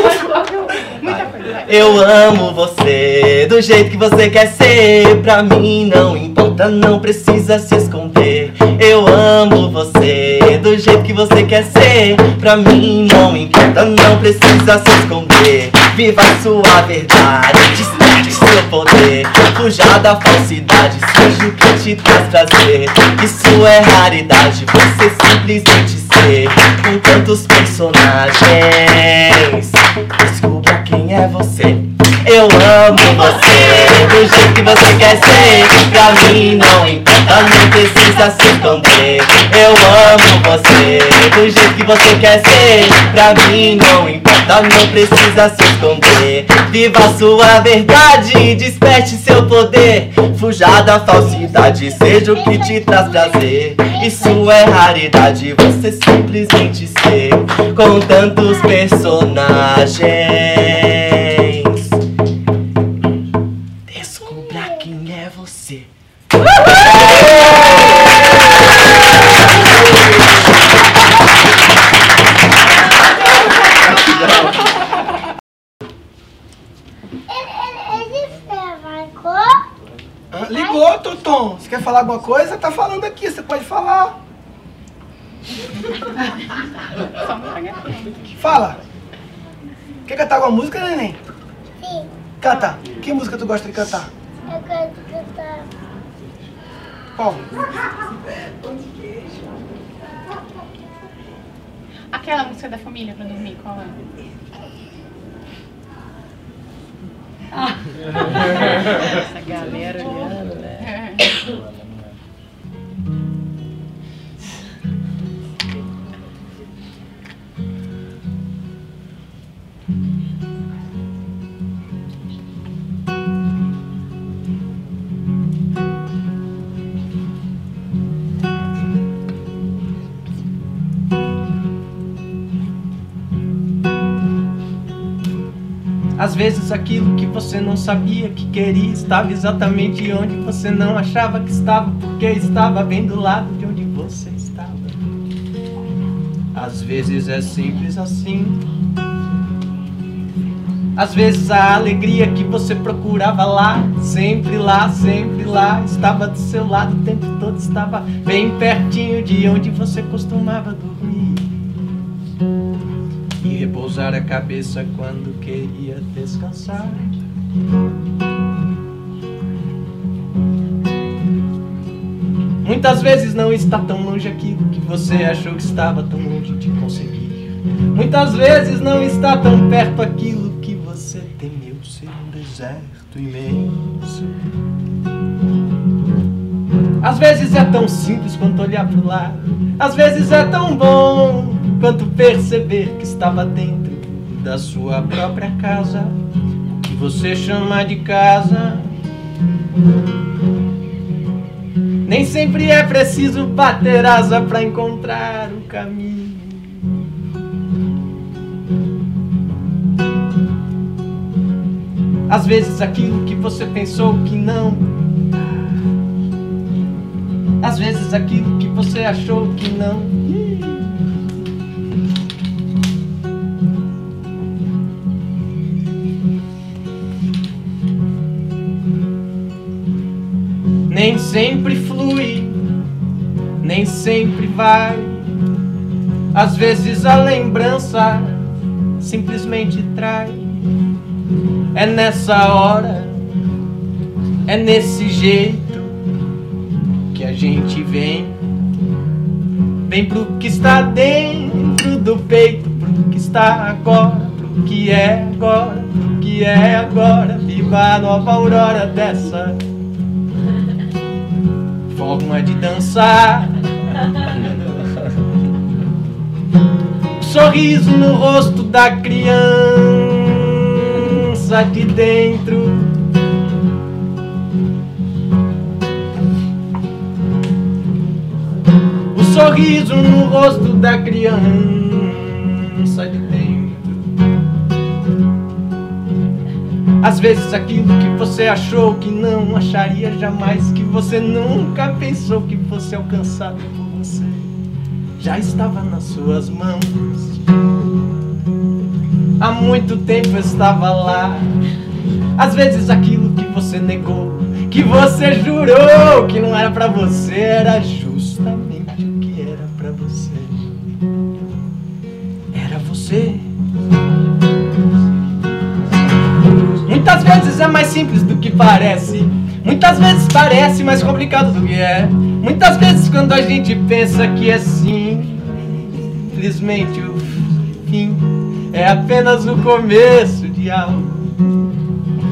Muita coisa. Eu amo você, do jeito que você quer ser. Pra mim não importa, não precisa se esconder. Eu amo você, do jeito que você quer ser. Pra mim não importa, não precisa se esconder. Viva a sua verdade, desperte seu poder. Fuja da falsidade, seja o que te traz prazer. Isso é raridade, você simplesmente ser. Com tantos personagens, descubra quem é você. Eu amo você, do jeito que você quer ser. Pra mim não importa, não precisa se esconder. Eu amo você, do jeito que você quer ser. Pra mim não importa, não precisa se esconder. Viva a sua verdade, desperte seu poder. Fuja da falsidade, seja o que te traz prazer. Isso é raridade, você simplesmente ser. Com tantos personagens, quer falar alguma coisa? Tá falando aqui, você pode falar. Fala. Quer cantar alguma música, neném? Sim. Canta. Que música tu gosta de cantar? Eu gosto de cantar. Qual? Aquela música da família pra dormir, qual é? Ah. Essa galera, galera. Às vezes aquilo que você não sabia que queria estava exatamente onde você não achava que estava, porque estava bem do lado de onde você estava. Às vezes é simples assim. Às vezes a alegria que você procurava lá, sempre lá, sempre lá, estava do seu lado o tempo todo, estava bem pertinho de onde você costumava dormir e repousar a cabeça quando queria descansar. Muitas vezes não está tão longe aquilo que você achou que estava tão longe de conseguir. Muitas vezes não está tão perto aquilo que você temeu ser um deserto imenso. Às vezes é tão simples quanto olhar pro lado. Às vezes é tão bom quanto perceber que estava dentro da sua própria casa, o que você chama de casa. Nem sempre é preciso bater asa pra encontrar o caminho. Às vezes aquilo que você pensou que não. Às vezes aquilo que você achou que não. Nem sempre flui, nem sempre vai. Às vezes a lembrança simplesmente trai. É nessa hora, é nesse jeito que a gente vem. Vem pro que está dentro do peito, pro que está agora, pro que é agora, pro que é agora. Viva a nova aurora dessa forma de dançar. Sorriso no rosto da criança de dentro. O sorriso no rosto da criança de dentro. Às vezes aquilo que você achou que não acharia jamais, que você nunca pensou que fosse alcançado por você, já estava nas suas mãos. Há muito tempo estava lá. Às vezes aquilo que você negou, que você jurou que não era pra você, era justamente o que era pra você. Era você. Muitas vezes é mais simples do que parece. Muitas vezes parece mais complicado do que é. Muitas vezes quando a gente pensa que é simplesmente o fim, é apenas o começo de algo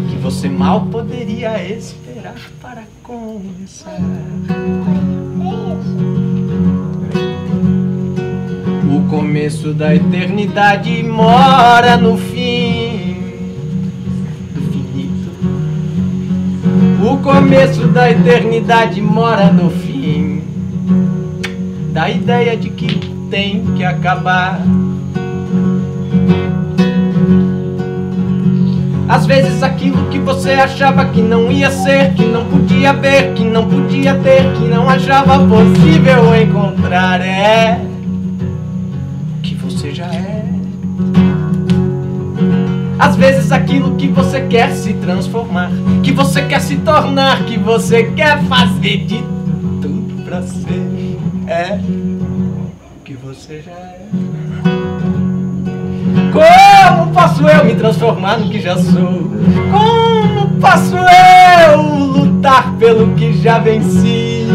que você mal poderia esperar para começar. O começo da eternidade mora no fim. O começo da eternidade mora no fim da ideia de que tem que acabar. Às vezes aquilo que você achava que não ia ser, que não podia ver, que não podia ter, que não achava possível encontrar, é o que você já é. Às vezes aquilo que você quer se transformar, que você quer se tornar, que você quer fazer de tudo pra ser, é o que você já é. Como posso eu me transformar no que já sou? Como posso eu lutar pelo que já venci?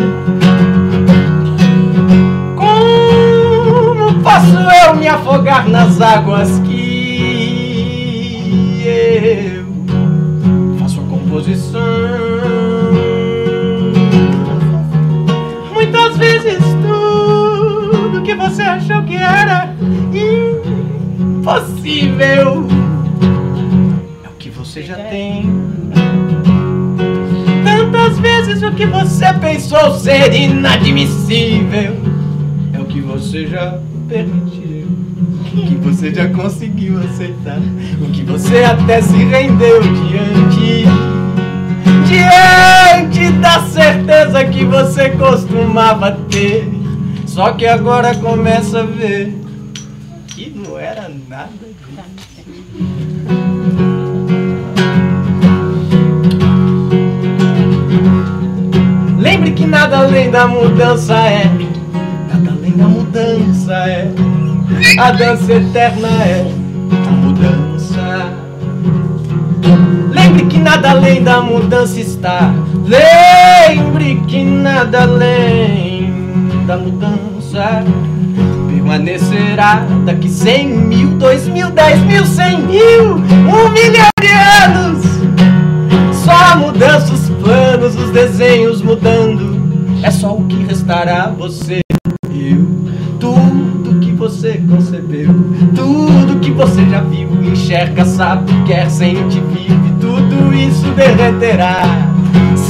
Como posso eu me afogar nas águas que eu faço a composição? Muitas vezes tudo que você achou que era impossível é o que você já tem. Tantas vezes o que você pensou ser inadmissível é o que você já permitiu, o que você já conseguiu aceitar, o que você até se rendeu diante, diante da certeza que você costumava ter. Só que agora começa a ver que não era nada disso. que nada além da mudança é. Nada além da mudança é. A dança eterna é a mudança. Lembre que nada além da mudança está. Lembre que nada além da mudança permanecerá daqui cem mil, dois mil, dez mil, cem mil, um milhão de anos. Só a mudança, os planos, os desenhos mudando. É só o que restará você e eu. Tudo que você concebeu, tudo que você já viu, enxerga, sabe, quer, sente, vive. Tudo isso derreterá,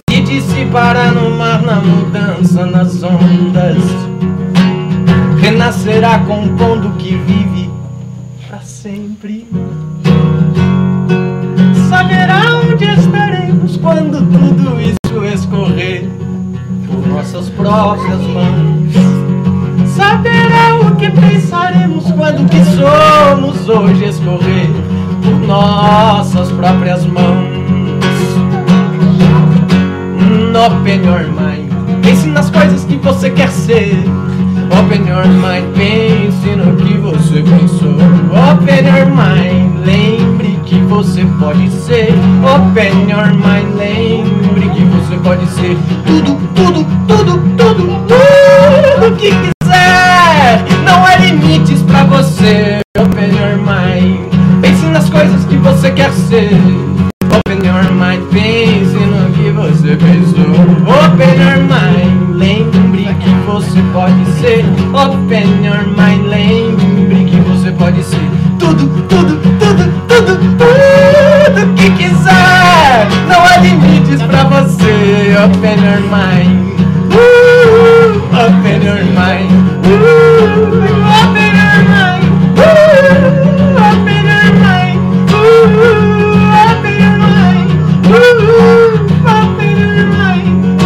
se dissipará no mar, na mudança, nas ondas. Renascerá compondo o que vive pra sempre. Saberá onde estaremos quando tudo isso escorrer por nossas próprias mãos. Saberá o que pensaremos quando o que somos hoje escorrer por nossas próprias mãos. Open your mind, pense nas coisas que você quer ser. Open your mind, pense no que você pensou. Open your mind, lembre que você pode ser. Open your mind, lembre que você pode ser tudo, tudo, tudo, tudo, tudo que quiser. Não há limites pra você. Open your mind, pense nas coisas que você quer ser. Open your mind, pense no que você pensou. Open your mind, lembre que você pode ser. Open your mind, lembre que você pode ser tudo, tudo, tudo, tudo, tudo que quiser. Não há limites pra você. Open your mind, uh, open your mind, uh, open your mind, uh, open your mind, uh, open your mind, uh, open your mind, uh,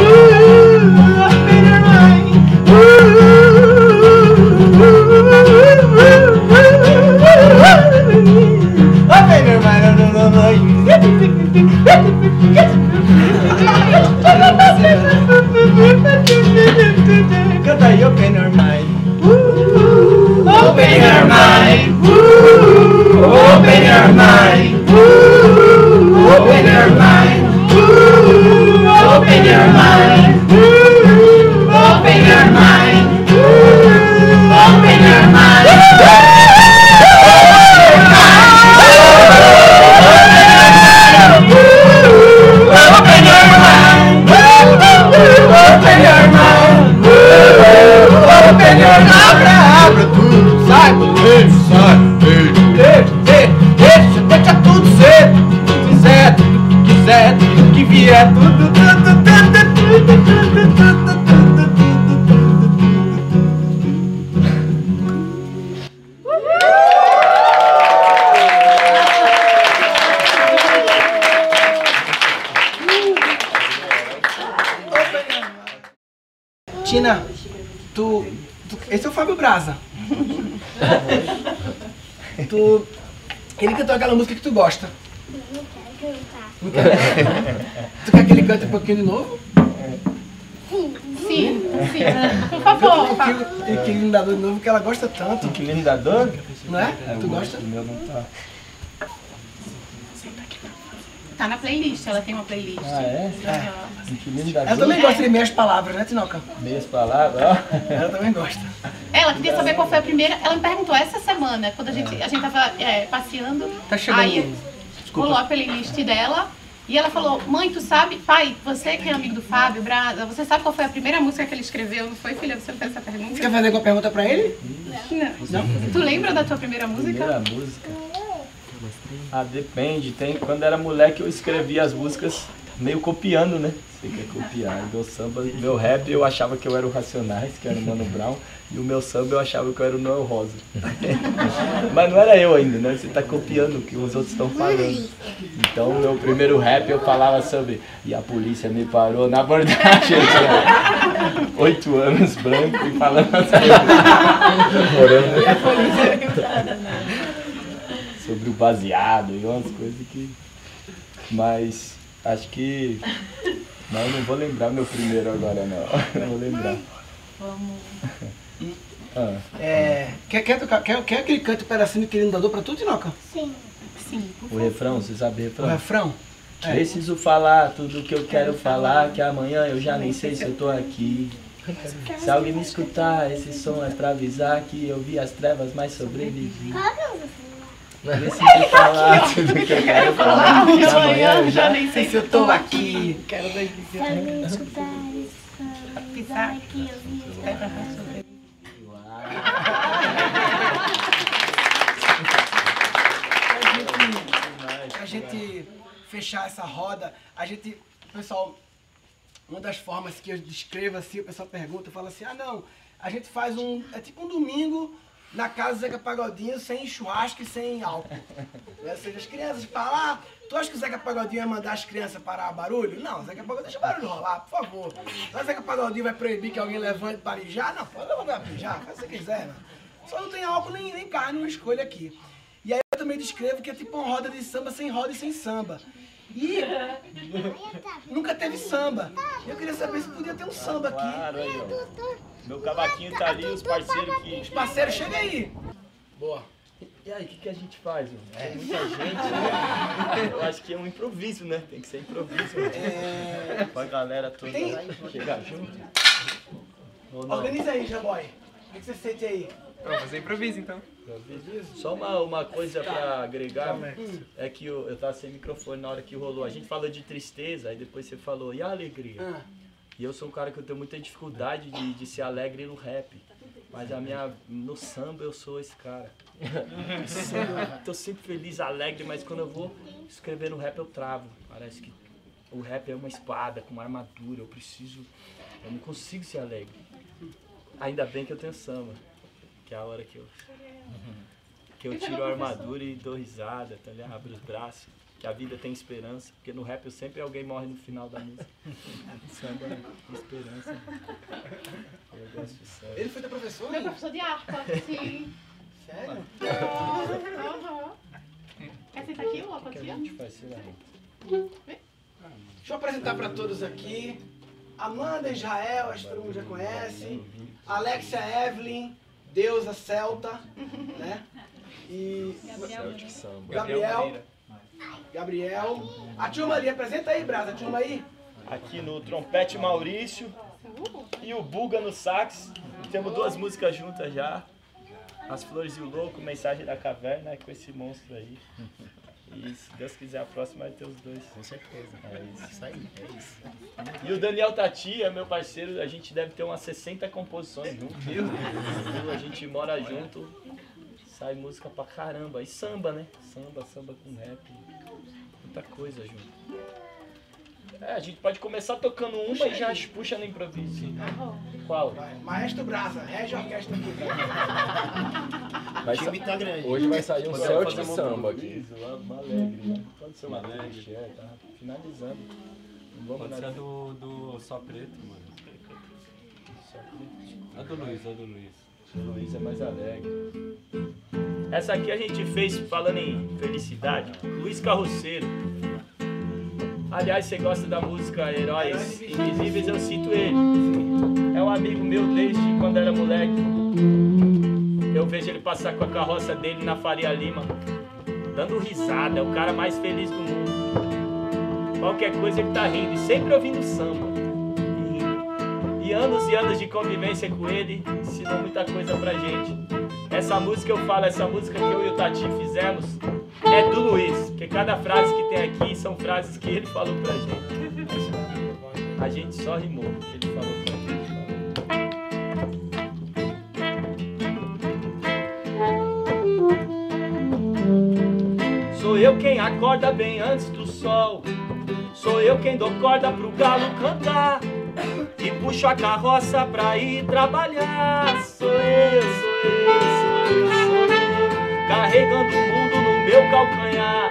open your mind, uh, open your mind. Canta aí, open your mind. Open your mind, open your mind, open your mind, open your mind, open your mind, open your mind. Brasa. Tu... Ele cantou aquela música que tu gosta. Não quero cantar. Não quero. Tu quer que ele cante um pouquinho de novo? Sim. Sim, sim. Por favor. O inquilinador de novo que ela gosta tanto. Inquilinador? Não é? Tu gosta? O meu não tá. Tá na playlist, ela tem uma playlist. Ah, é? é. Ela também gosta de meias palavras, né, Tinoca? Meias palavras, ó. Ela também gosta. Ela queria saber qual foi a primeira. Ela me perguntou essa semana, quando a gente, a gente tava é, passeando. Tá chegando. Aí rolou a playlist dela e ela falou: mãe, tu sabe, pai, você que é amigo do Fábio, Brasa, você sabe qual foi a primeira música que ele escreveu? Não foi, filha? Você fez essa pergunta? Você quer fazer alguma pergunta pra ele? Não. Não. Tu lembra da tua primeira música? Primeira música? Ah, depende. Tem, quando era moleque eu escrevia as músicas meio copiando, né? Você quer copiar. Meu samba, meu rap eu achava que eu era o Racionais, que era o Mano Brown. E o meu samba eu achava que eu era o Noel Rosa. Mas não era eu ainda, né? Você tá copiando o que os outros estão falando. Então, meu primeiro rap eu falava sobre... E a polícia me parou na abordagem. Oito anos, branco, e falando assim. E a polícia era quebrada, né? Sobre o baseado e umas coisas que... Mas acho que Mas eu não vou lembrar meu primeiro agora, não. Não vou lembrar. Mãe, vamos. Ah. É, quer, quer, tocar, quer, quer que ele cante o pedacinho que ele não dá pra tu, Dinoca? Sim. Sim, por favor. O refrão, você sabe o refrão? O refrão? É. Preciso falar tudo o que eu quero falar, que amanhã eu já nem sei se eu tô aqui. Se alguém me escutar, esse som é pra avisar que eu vi as trevas, mas sobrevivi. Preciso falar tudo o que eu quero falar, que amanhã eu já nem sei se eu tô aqui. Se alguém me escutar, esse som é pra avisar que eu vi as trevas, mas sobrevivi. A gente fechar essa roda, a gente, pessoal, uma das formas que eu descrevo assim, o pessoal pergunta, fala assim, ah não, a gente faz um, é tipo um domingo na casa do Zeca Pagodinho sem churrasco e sem álcool. Ou seja, as crianças para lá, tu acha que o Zeca Pagodinho vai mandar as crianças parar barulho? Não, o Zeca Pagodinho deixa o barulho rolar, por favor. Mas o Zeca Pagodinho vai proibir que alguém levante para mijar? Não, pode levantar para mijar, faz o que você quiser, né? Só não tem álcool nem, nem carne, uma escolha aqui. E aí eu também descrevo que é tipo uma roda de samba sem roda e sem samba. E nunca teve samba. Eu queria saber se podia ter um samba aqui. Meu cavaquinho tá ali, os parceiros que... Os parceiros, chega aí! Boa. E aí, o que, que a gente faz? Mano? É muita gente, né? Eu acho que é um improviso, né? Tem que ser improviso. É... Pra galera toda tem... chegar junto. Organiza aí, Jaboy. O que, que você sente aí? Vamos fazer improviso, então. Só uma, uma coisa pra agregar, é que eu, eu tava sem microfone na hora que rolou. A gente falou de tristeza, aí depois você falou, e a alegria? Ah. E eu sou um cara que eu tenho muita dificuldade de, de ser alegre no rap. Mas a minha, no samba eu sou esse cara. Eu tô sempre feliz, alegre, mas quando eu vou escrever no rap eu travo. Parece que o rap é uma espada, com uma armadura, eu preciso... Eu não consigo ser alegre. Ainda bem que eu tenho samba. Que é a hora que eu, que eu tiro a armadura e dou risada, tá ligado? Abro os braços, que a vida tem esperança. Porque no rap eu sempre alguém morre no final da música. Samba é esperança. Eu gosto de samba. Ele foi teu professor? Meu professor de harpa, sim. Sério? Aham. Quer sentar aqui ou aqui? A gente faz, sei lá. Deixa eu apresentar para todos aqui. Amanda, Jael, acho que todo mundo já conhece. Alexia, Evelyn. Deusa Celta, né? E Gabriel, Gabriel, Gabriel. A turma ali, apresenta aí, Brasa, a turma aí. Aqui no trompete Maurício e o Buga no sax. Temos duas músicas juntas já. As Flores e o Louco, Mensagem da Caverna, com esse monstro aí. E se Deus quiser, a próxima vai ter os dois. Com certeza. É isso, isso aí. É isso. E o Daniel Tati é meu parceiro. A gente deve ter umas sessenta composições juntos. Viu? A gente mora junto. Sai música pra caramba. E samba, né? Samba, samba com rap. Muita coisa junto. É, a gente pode começar tocando uma puxa e já aí. Puxa no improviso. Qual? Vai. Maestro Brasa, rege a orquestra aqui. Vai ser muito grande. Hoje vai sair um Celtic samba aqui. Uma alegre. Pode ser uma alegre. É, tá finalizando. Pode ser a do, do Só Preto, mano. Só Preto. A do Luiz, a do Luiz. A do Luiz é mais alegre. Essa aqui a gente fez falando em felicidade. Luiz Carroceiro. Aliás, você gosta da música Heróis Invisíveis, eu cito ele. É um amigo meu desde quando era moleque. Eu vejo ele passar com a carroça dele na Faria Lima, dando risada, é o cara mais feliz do mundo. Qualquer coisa ele tá rindo, e sempre ouvindo samba. E anos e anos de convivência com ele, ensinou muita coisa pra gente. Essa música eu falo, essa música que eu e o Tati fizemos, é do Luiz, porque cada frase que tem aqui são frases que ele falou pra gente. A gente só rimou, ele falou pra gente. Sou eu quem acorda bem antes do sol. Sou eu quem dou corda pro galo cantar. E puxo a carroça pra ir trabalhar. Sou eu, sou eu, sou eu, sou eu. Carregando o mundo no meu calcanhar,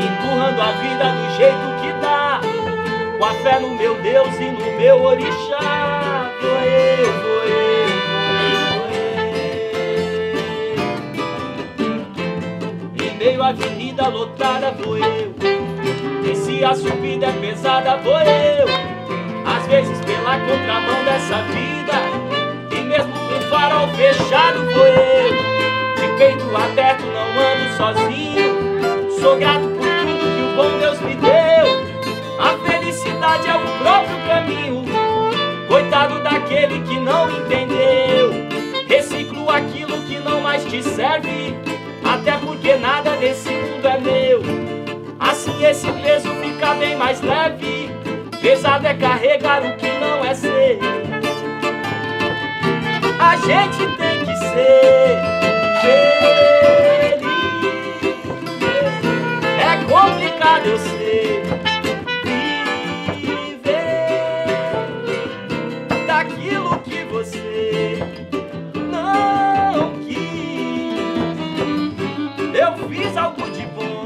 empurrando a vida do jeito que dá, com a fé no meu Deus e no meu orixá. Sou eu, sou eu, sou eu, sou eu. Em meio à avenida lotada, sou eu. Quem se a subida é pesada vou eu, às vezes pela contramão dessa vida, e mesmo com o farol fechado vou eu. De peito aberto não ando sozinho, sou grato por tudo que o bom Deus me deu. A felicidade é o próprio caminho, coitado daquele que não entendeu. Reciclo aquilo que não mais te serve, até porque nada desse mundo é meu. Assim esse peso fica bem mais leve, pesado é carregar o que não é ser. A gente tem que ser feliz, é complicado eu ser, viver daquilo que você não quis. Eu fiz algo de bom,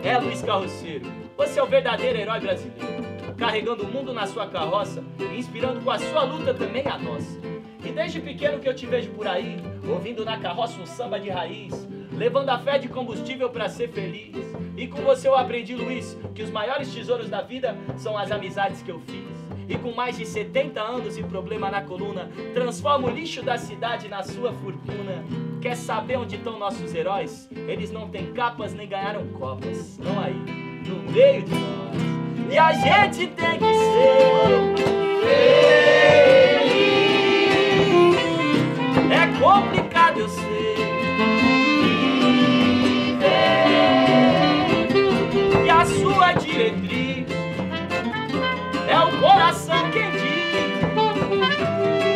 é Luiz Carroceiro. Você é o verdadeiro herói brasileiro, carregando o mundo na sua carroça e inspirando com a sua luta também a nossa. E desde pequeno que eu te vejo por aí, ouvindo na carroça um samba de raiz, levando a fé de combustível pra ser feliz. E com você eu aprendi, Luiz, que os maiores tesouros da vida são as amizades que eu fiz. E com mais de setenta anos e problema na coluna, transforma o lixo da cidade na sua fortuna. Quer saber onde estão nossos heróis? Eles não têm capas nem ganharam copas. Estão aí, no meio de nós. E a gente tem que ser feliz. É complicado eu ser, viver. E a sua diretriz é o coração quem diz,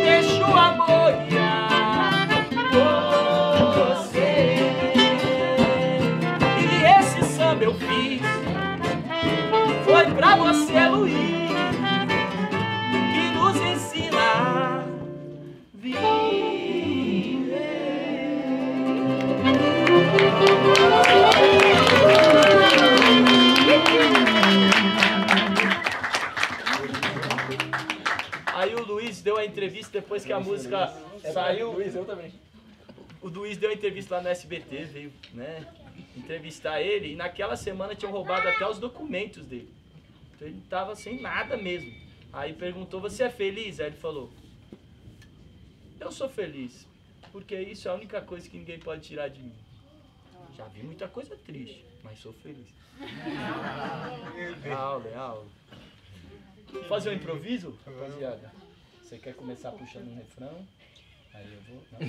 deixa o amor guiar você. E esse samba eu fiz, foi pra você, Luiz, que nos ensina a viver. Aí o Luiz deu a entrevista depois que a música saiu. Luiz, eu também. O Luiz deu a entrevista lá no S B T, veio, né, entrevistar ele. E naquela semana tinham roubado até os documentos dele. Então ele tava sem nada mesmo. Aí perguntou, você é feliz? Aí ele falou, eu sou feliz, porque isso é a única coisa que ninguém pode tirar de mim. Já vi muita coisa triste, mas sou feliz. É aula, é aula. Fazer um improviso? Rapaziada, você quer começar puxando um refrão? Aí eu vou. Não.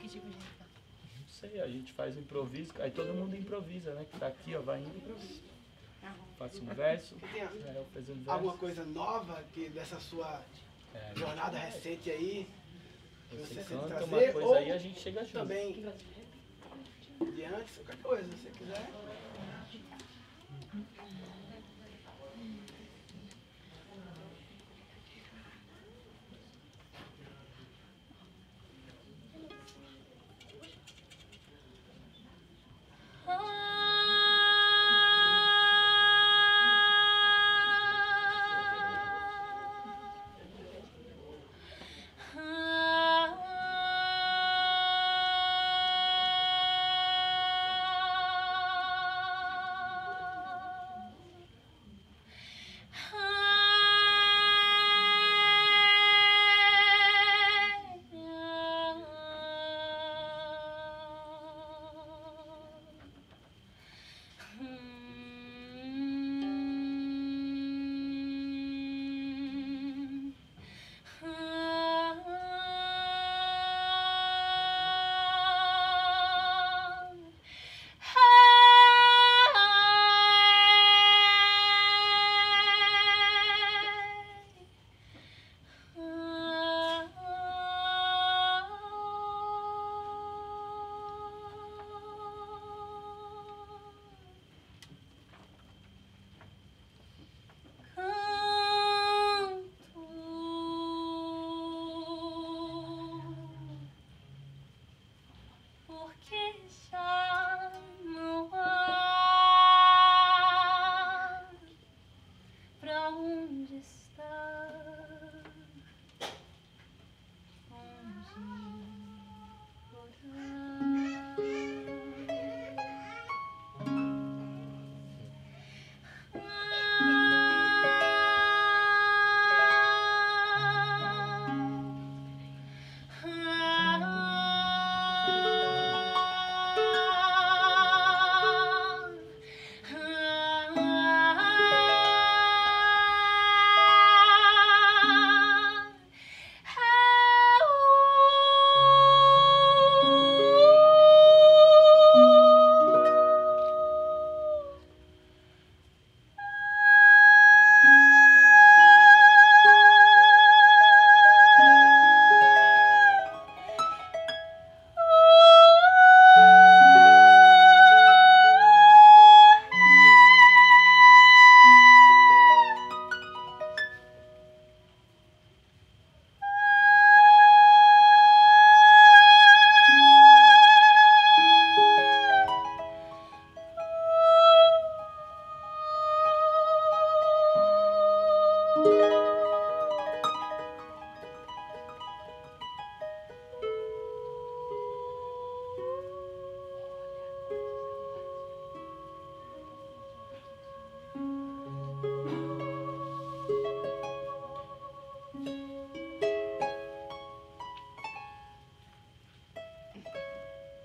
Que tipo de refrão? Não sei, a gente faz um improviso, aí todo mundo improvisa, né? Que tá aqui, ó, vai indo improviso. Faço um verso. Eu faço um verso. Alguma coisa nova que dessa sua é, jornada é. recente aí? Que você você canta trazer, uma coisa aí, a gente chega junto. Também. De antes, qualquer coisa, se você quiser. onde está? Onde morar?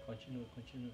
Continua, continua.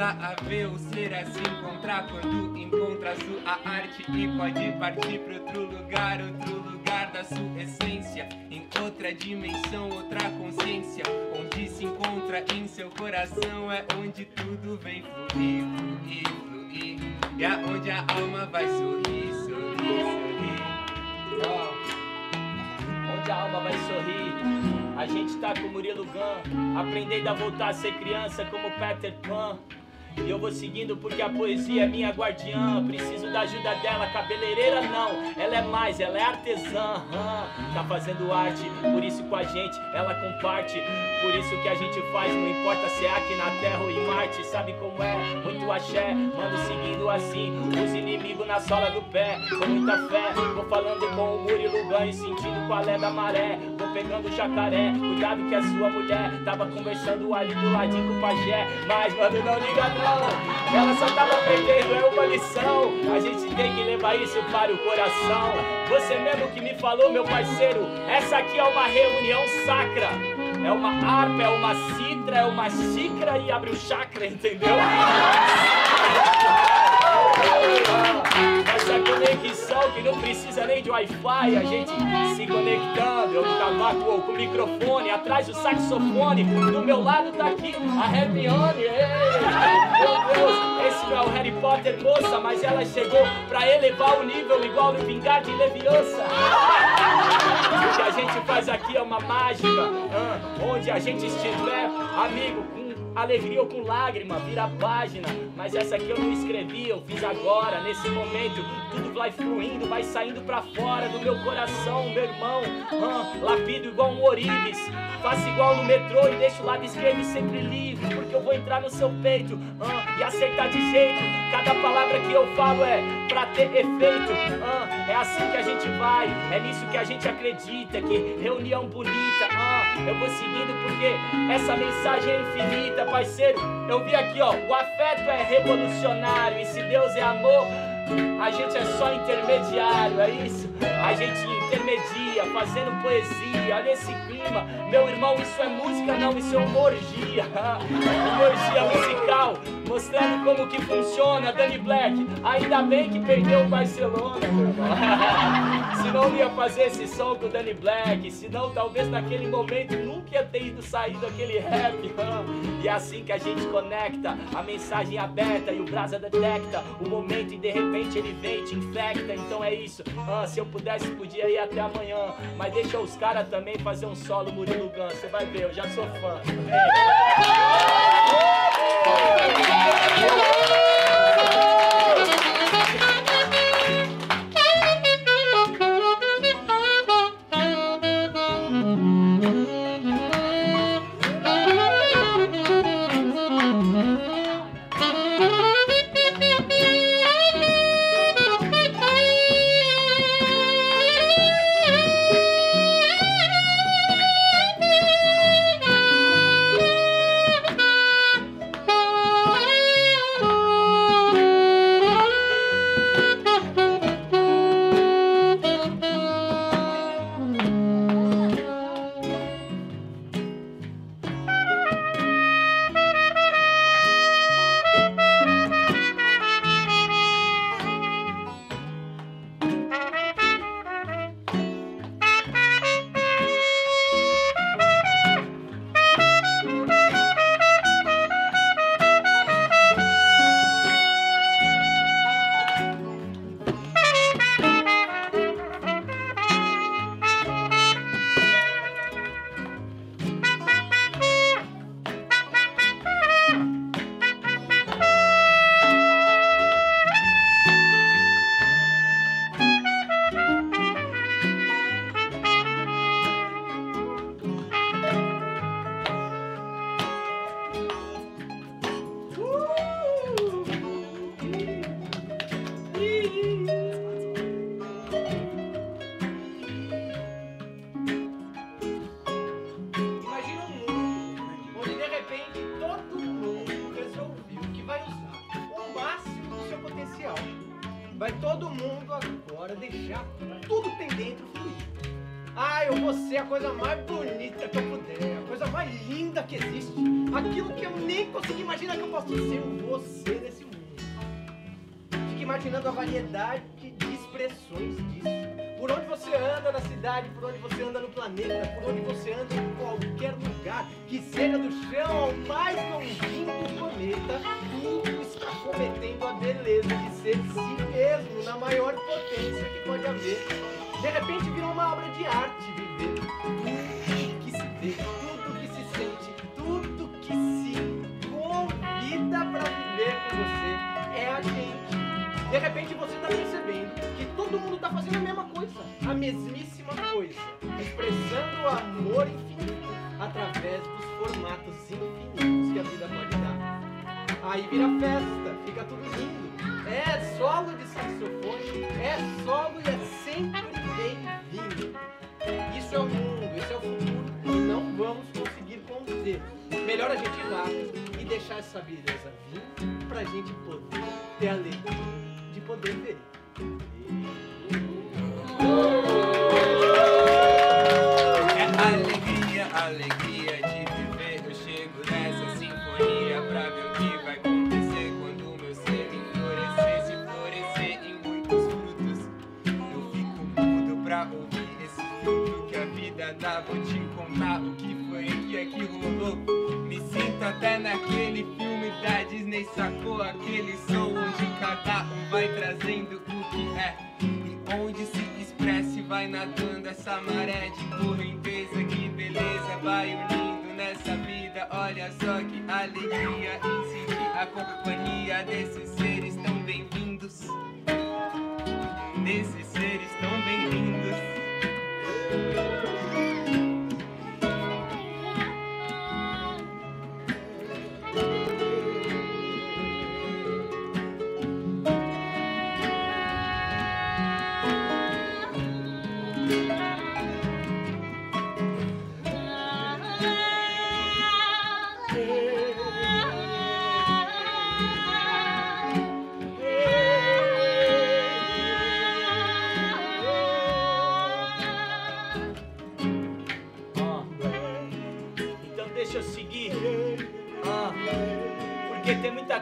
A ver o ser a se encontrar quando encontra sua arte e pode partir para outro lugar, outro lugar da sua essência, em outra dimensão, outra consciência, onde se encontra em seu coração é onde tudo vem fluir, fluir, fluir, e é onde a alma vai sorrir, sorrir, sorrir. Oh, onde a alma vai sorrir. A gente tá com o Murilo Gunn, aprendendo a voltar a ser criança como Peter Pan. E eu vou seguindo porque a poesia é minha guardiã. Preciso da ajuda dela, cabeleireira não. Ela é mais, ela é artesã. Tá fazendo arte, por isso com a gente ela comparte. Por isso que a gente faz, não importa se é aqui na Terra ou em Marte. Sabe como é? Muito axé, mando seguindo assim os inimigos na sola do pé. Com muita fé, vou falando com o Murilo Gunn e sentindo qual é da maré. Vou pegando o jacaré, cuidado que é sua mulher. Tava conversando ali do ladinho com o pajé. Mas mano, não liga não. Ela só tava perdendo, é uma lição. A gente tem que levar isso para o coração. Você mesmo que me falou, meu parceiro. Essa aqui é uma reunião sacra. É uma harpa, é uma citra, é uma xícara e abre o chakra, entendeu? Essa conexão que não precisa nem de Wi-Fi. A gente se conectando. Eu no tabaco com o microfone. Atrás o saxofone. Do meu lado tá aqui a Hermione. Meu Deus, esse não é o Harry Potter, moça. Mas ela chegou pra elevar o nível. Igual no Vingar de Leviosa. O que a gente faz aqui é uma mágica. Onde a gente estiver, amigo, alegria ou com lágrima, vira a página. Mas essa aqui eu não escrevi, eu fiz agora. Nesse momento, tudo vai fluindo, vai saindo pra fora do meu coração, meu irmão. ah, Lapido igual um ourives, faço igual no metrô e deixo o lado esquerdo sempre livre. Porque eu vou entrar no seu peito ah, e acertar de jeito. Cada palavra que eu falo é pra ter efeito. ah, É assim que a gente vai, é nisso que a gente acredita. Que reunião bonita, ah, eu vou seguindo porque essa mensagem é infinita, parceiro. Eu vi aqui, ó, o afeto é revolucionário e se Deus é amor, a gente é só intermediário, é isso? A gente intermedia, fazendo poesia, olha esse clima. Meu irmão, isso é música não, isso é uma orgia. Uma orgia musical, mostrando como que funciona, Dani Black. Ainda bem que perdeu o Barcelona, meu irmão. Senão não ia fazer esse som com o Dani Black, senão talvez naquele momento nunca ia ter ido saído aquele rap. E é assim que a gente conecta, a mensagem aberta e o Brasa detecta o momento e de repente ele vem, te infecta, então é isso. Ah, se eu pudesse, podia ir até amanhã, mas deixa os caras também fazer um solo Murilo Gunn, você vai ver, eu já sou fã.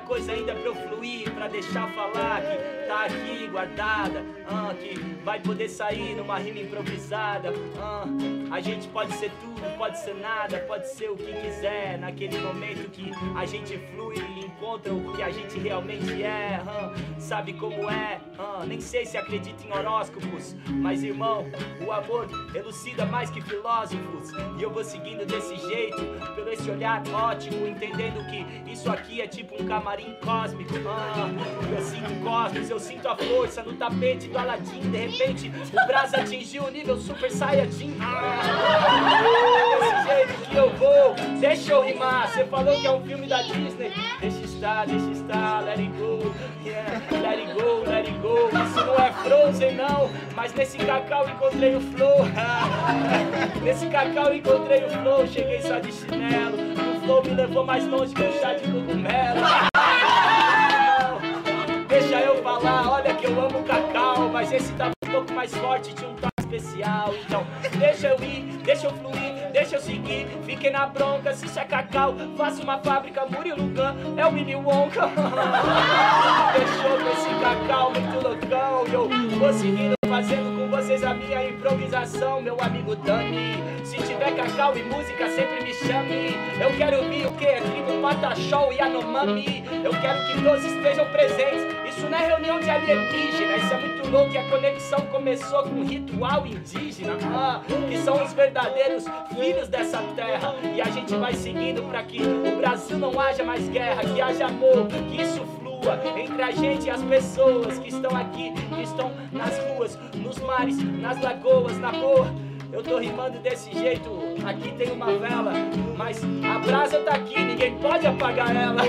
coisa ainda pra eu fluir, pra deixar falar que tá aqui guardada, ah, que vai poder sair numa rima improvisada. ah, A gente pode ser tudo, pode ser nada, pode ser o que quiser, naquele momento que a gente flui e encontra o que a gente realmente é. ah, Sabe como é? ah, Nem sei se acredita em horóscopos, mas irmão, o amor elucida mais que filósofos. E eu vou seguindo desse jeito, pelo esse olhar ótimo, entendendo que isso aqui é tipo um camarim cósmico. ah, Eu sinto cosmos, eu sinto a força no tapete do Aladim. De repente o Brasa atingiu o nível Super Saiyajin. ah, Desse jeito que eu vou, deixa eu rimar. Você falou que é um filme da Disney. Deixa estar, deixa estar, let it go, yeah. Let it go, let it go. Isso não é Frozen não, mas nesse cacau encontrei o flow. Nesse cacau encontrei o flow, cheguei só de chinelo. O flow me levou mais longe que um chá de cogumelo. Deixa eu falar, olha que eu amo cacau, mas esse tava um pouco mais forte, tinha um toque especial. Então deixa eu ir, deixa eu fluir, deixa eu seguir. Fiquei na bronca, se isso é cacau, faço uma fábrica, Murilo Gunn é o Willy Wonka. Fechou com esse cacau muito loucão, eu vou seguindo, fazendo com vocês a minha improvisação. Meu amigo Dani, se tiver cacau e música, sempre me chame. Eu quero ouvir o que? Tribo, Pataxó e Anomami. Eu quero que todos estejam presentes. Isso não é reunião de alienígena, isso é muito louco. E a conexão começou com um ritual indígena, ah, que são os verdadeiros filhos dessa terra. E a gente vai seguindo pra que o Brasil não haja mais guerra, que haja amor, que isso flua entre a gente e as pessoas que estão aqui, que estão nas ruas, nos mares, nas lagoas, na boa. Eu tô rimando desse jeito, aqui tem uma vela, mas a brasa tá aqui, ninguém pode apagar ela.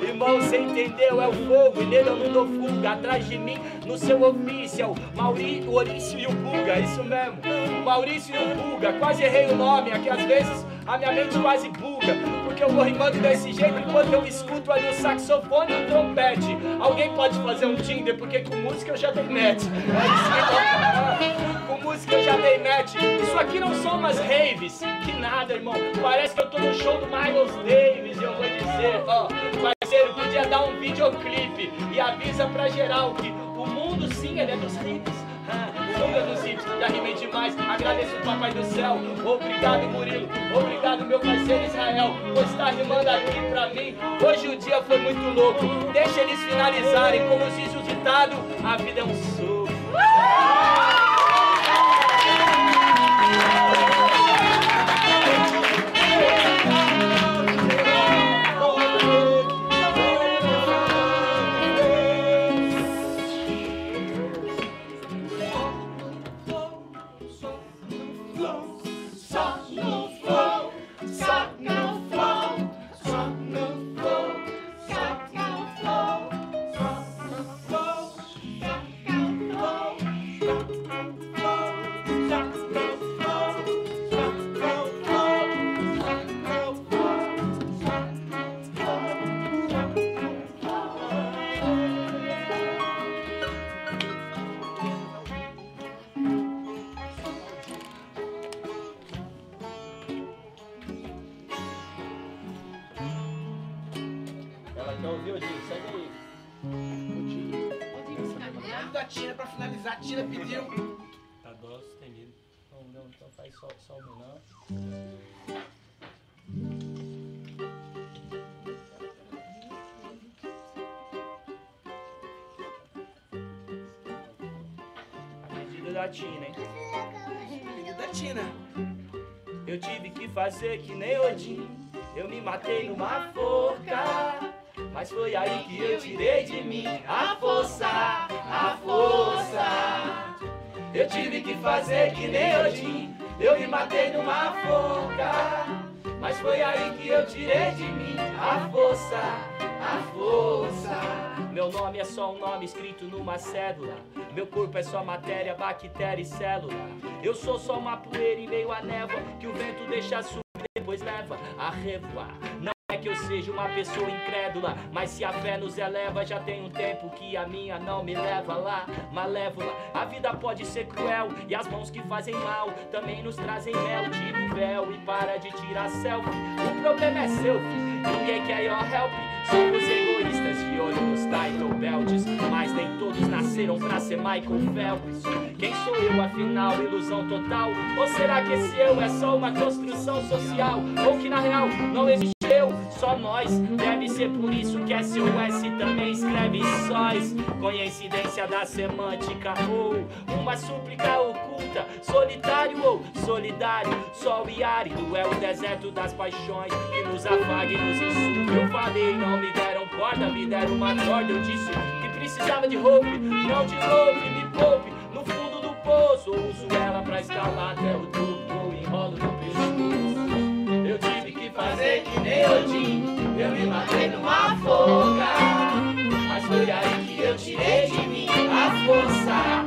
Irmão, cê entendeu? É o fogo, e nele eu não dou fuga. Atrás de mim, no seu ofício, o Maurício e o Buga, isso mesmo. O Maurício e o Buga, quase errei o nome, é que às vezes a minha mente quase buga, porque eu vou rimando desse jeito enquanto eu escuto ali o saxofone e o trompete. Alguém pode fazer um Tinder, porque com música eu já dei match. É isso que eu música eu já dei match. Isso aqui não são umas raves, que nada, irmão. Parece que eu tô no show do Miles Davis. E eu vou dizer, ó, parceiro, podia dar um videoclipe e avisa pra geral que o mundo sim, ele é dos hips. ah, O mundo é dos hips, já rimei demais. Agradeço o papai do céu. Obrigado, Murilo, obrigado, meu parceiro Israel, por estar rimando aqui pra mim. Hoje o dia foi muito louco. Deixa eles finalizarem, como diz o ditado, a vida é um sopro. Eu tive que fazer que nem Odin, eu me matei numa forca, mas foi aí que eu tirei de mim a força, a força. Eu tive que fazer que nem Odin, eu me matei numa forca, mas foi aí que eu tirei de mim a força, a força. Meu nome é só um nome escrito numa cédula, meu corpo é só matéria, bactéria e célula. Eu sou só uma poeira em meio à névoa, que o vento deixa subir e depois leva a revoar. Não é que eu seja uma pessoa incrédula, mas se a fé nos eleva, já tem um tempo que a minha não me leva lá, malévola. A vida pode ser cruel, e as mãos que fazem mal também nos trazem mel. Tira o véu e para de tirar selfie, o problema é seu, filho. Ninguém quer your help, somos egoístas. Phelps, violinos, title belts, mas nem todos nasceram pra ser Michael Phelps. Quem sou eu afinal? Ilusão total? Ou será que esse eu é só uma construção social? Ou que na real não existe eu, só nós? Deve ser por isso que S O S também escreve sóis. Coincidência da semântica ou uma súplica oculta, solitário ou solidário, sol e árido é o deserto das paixões que nos afaga e nos insulta. Eu falei, não me deram corda, me deram uma corda. Eu disse que precisava de roupa, não de roupa, me poupe no fundo do poço. Eu uso ela pra escalar até o topo, enrolo no pescoço. Eu tive que fazer que nem Odin, eu me matei numa foga, mas foi aí que eu tirei de mim a força.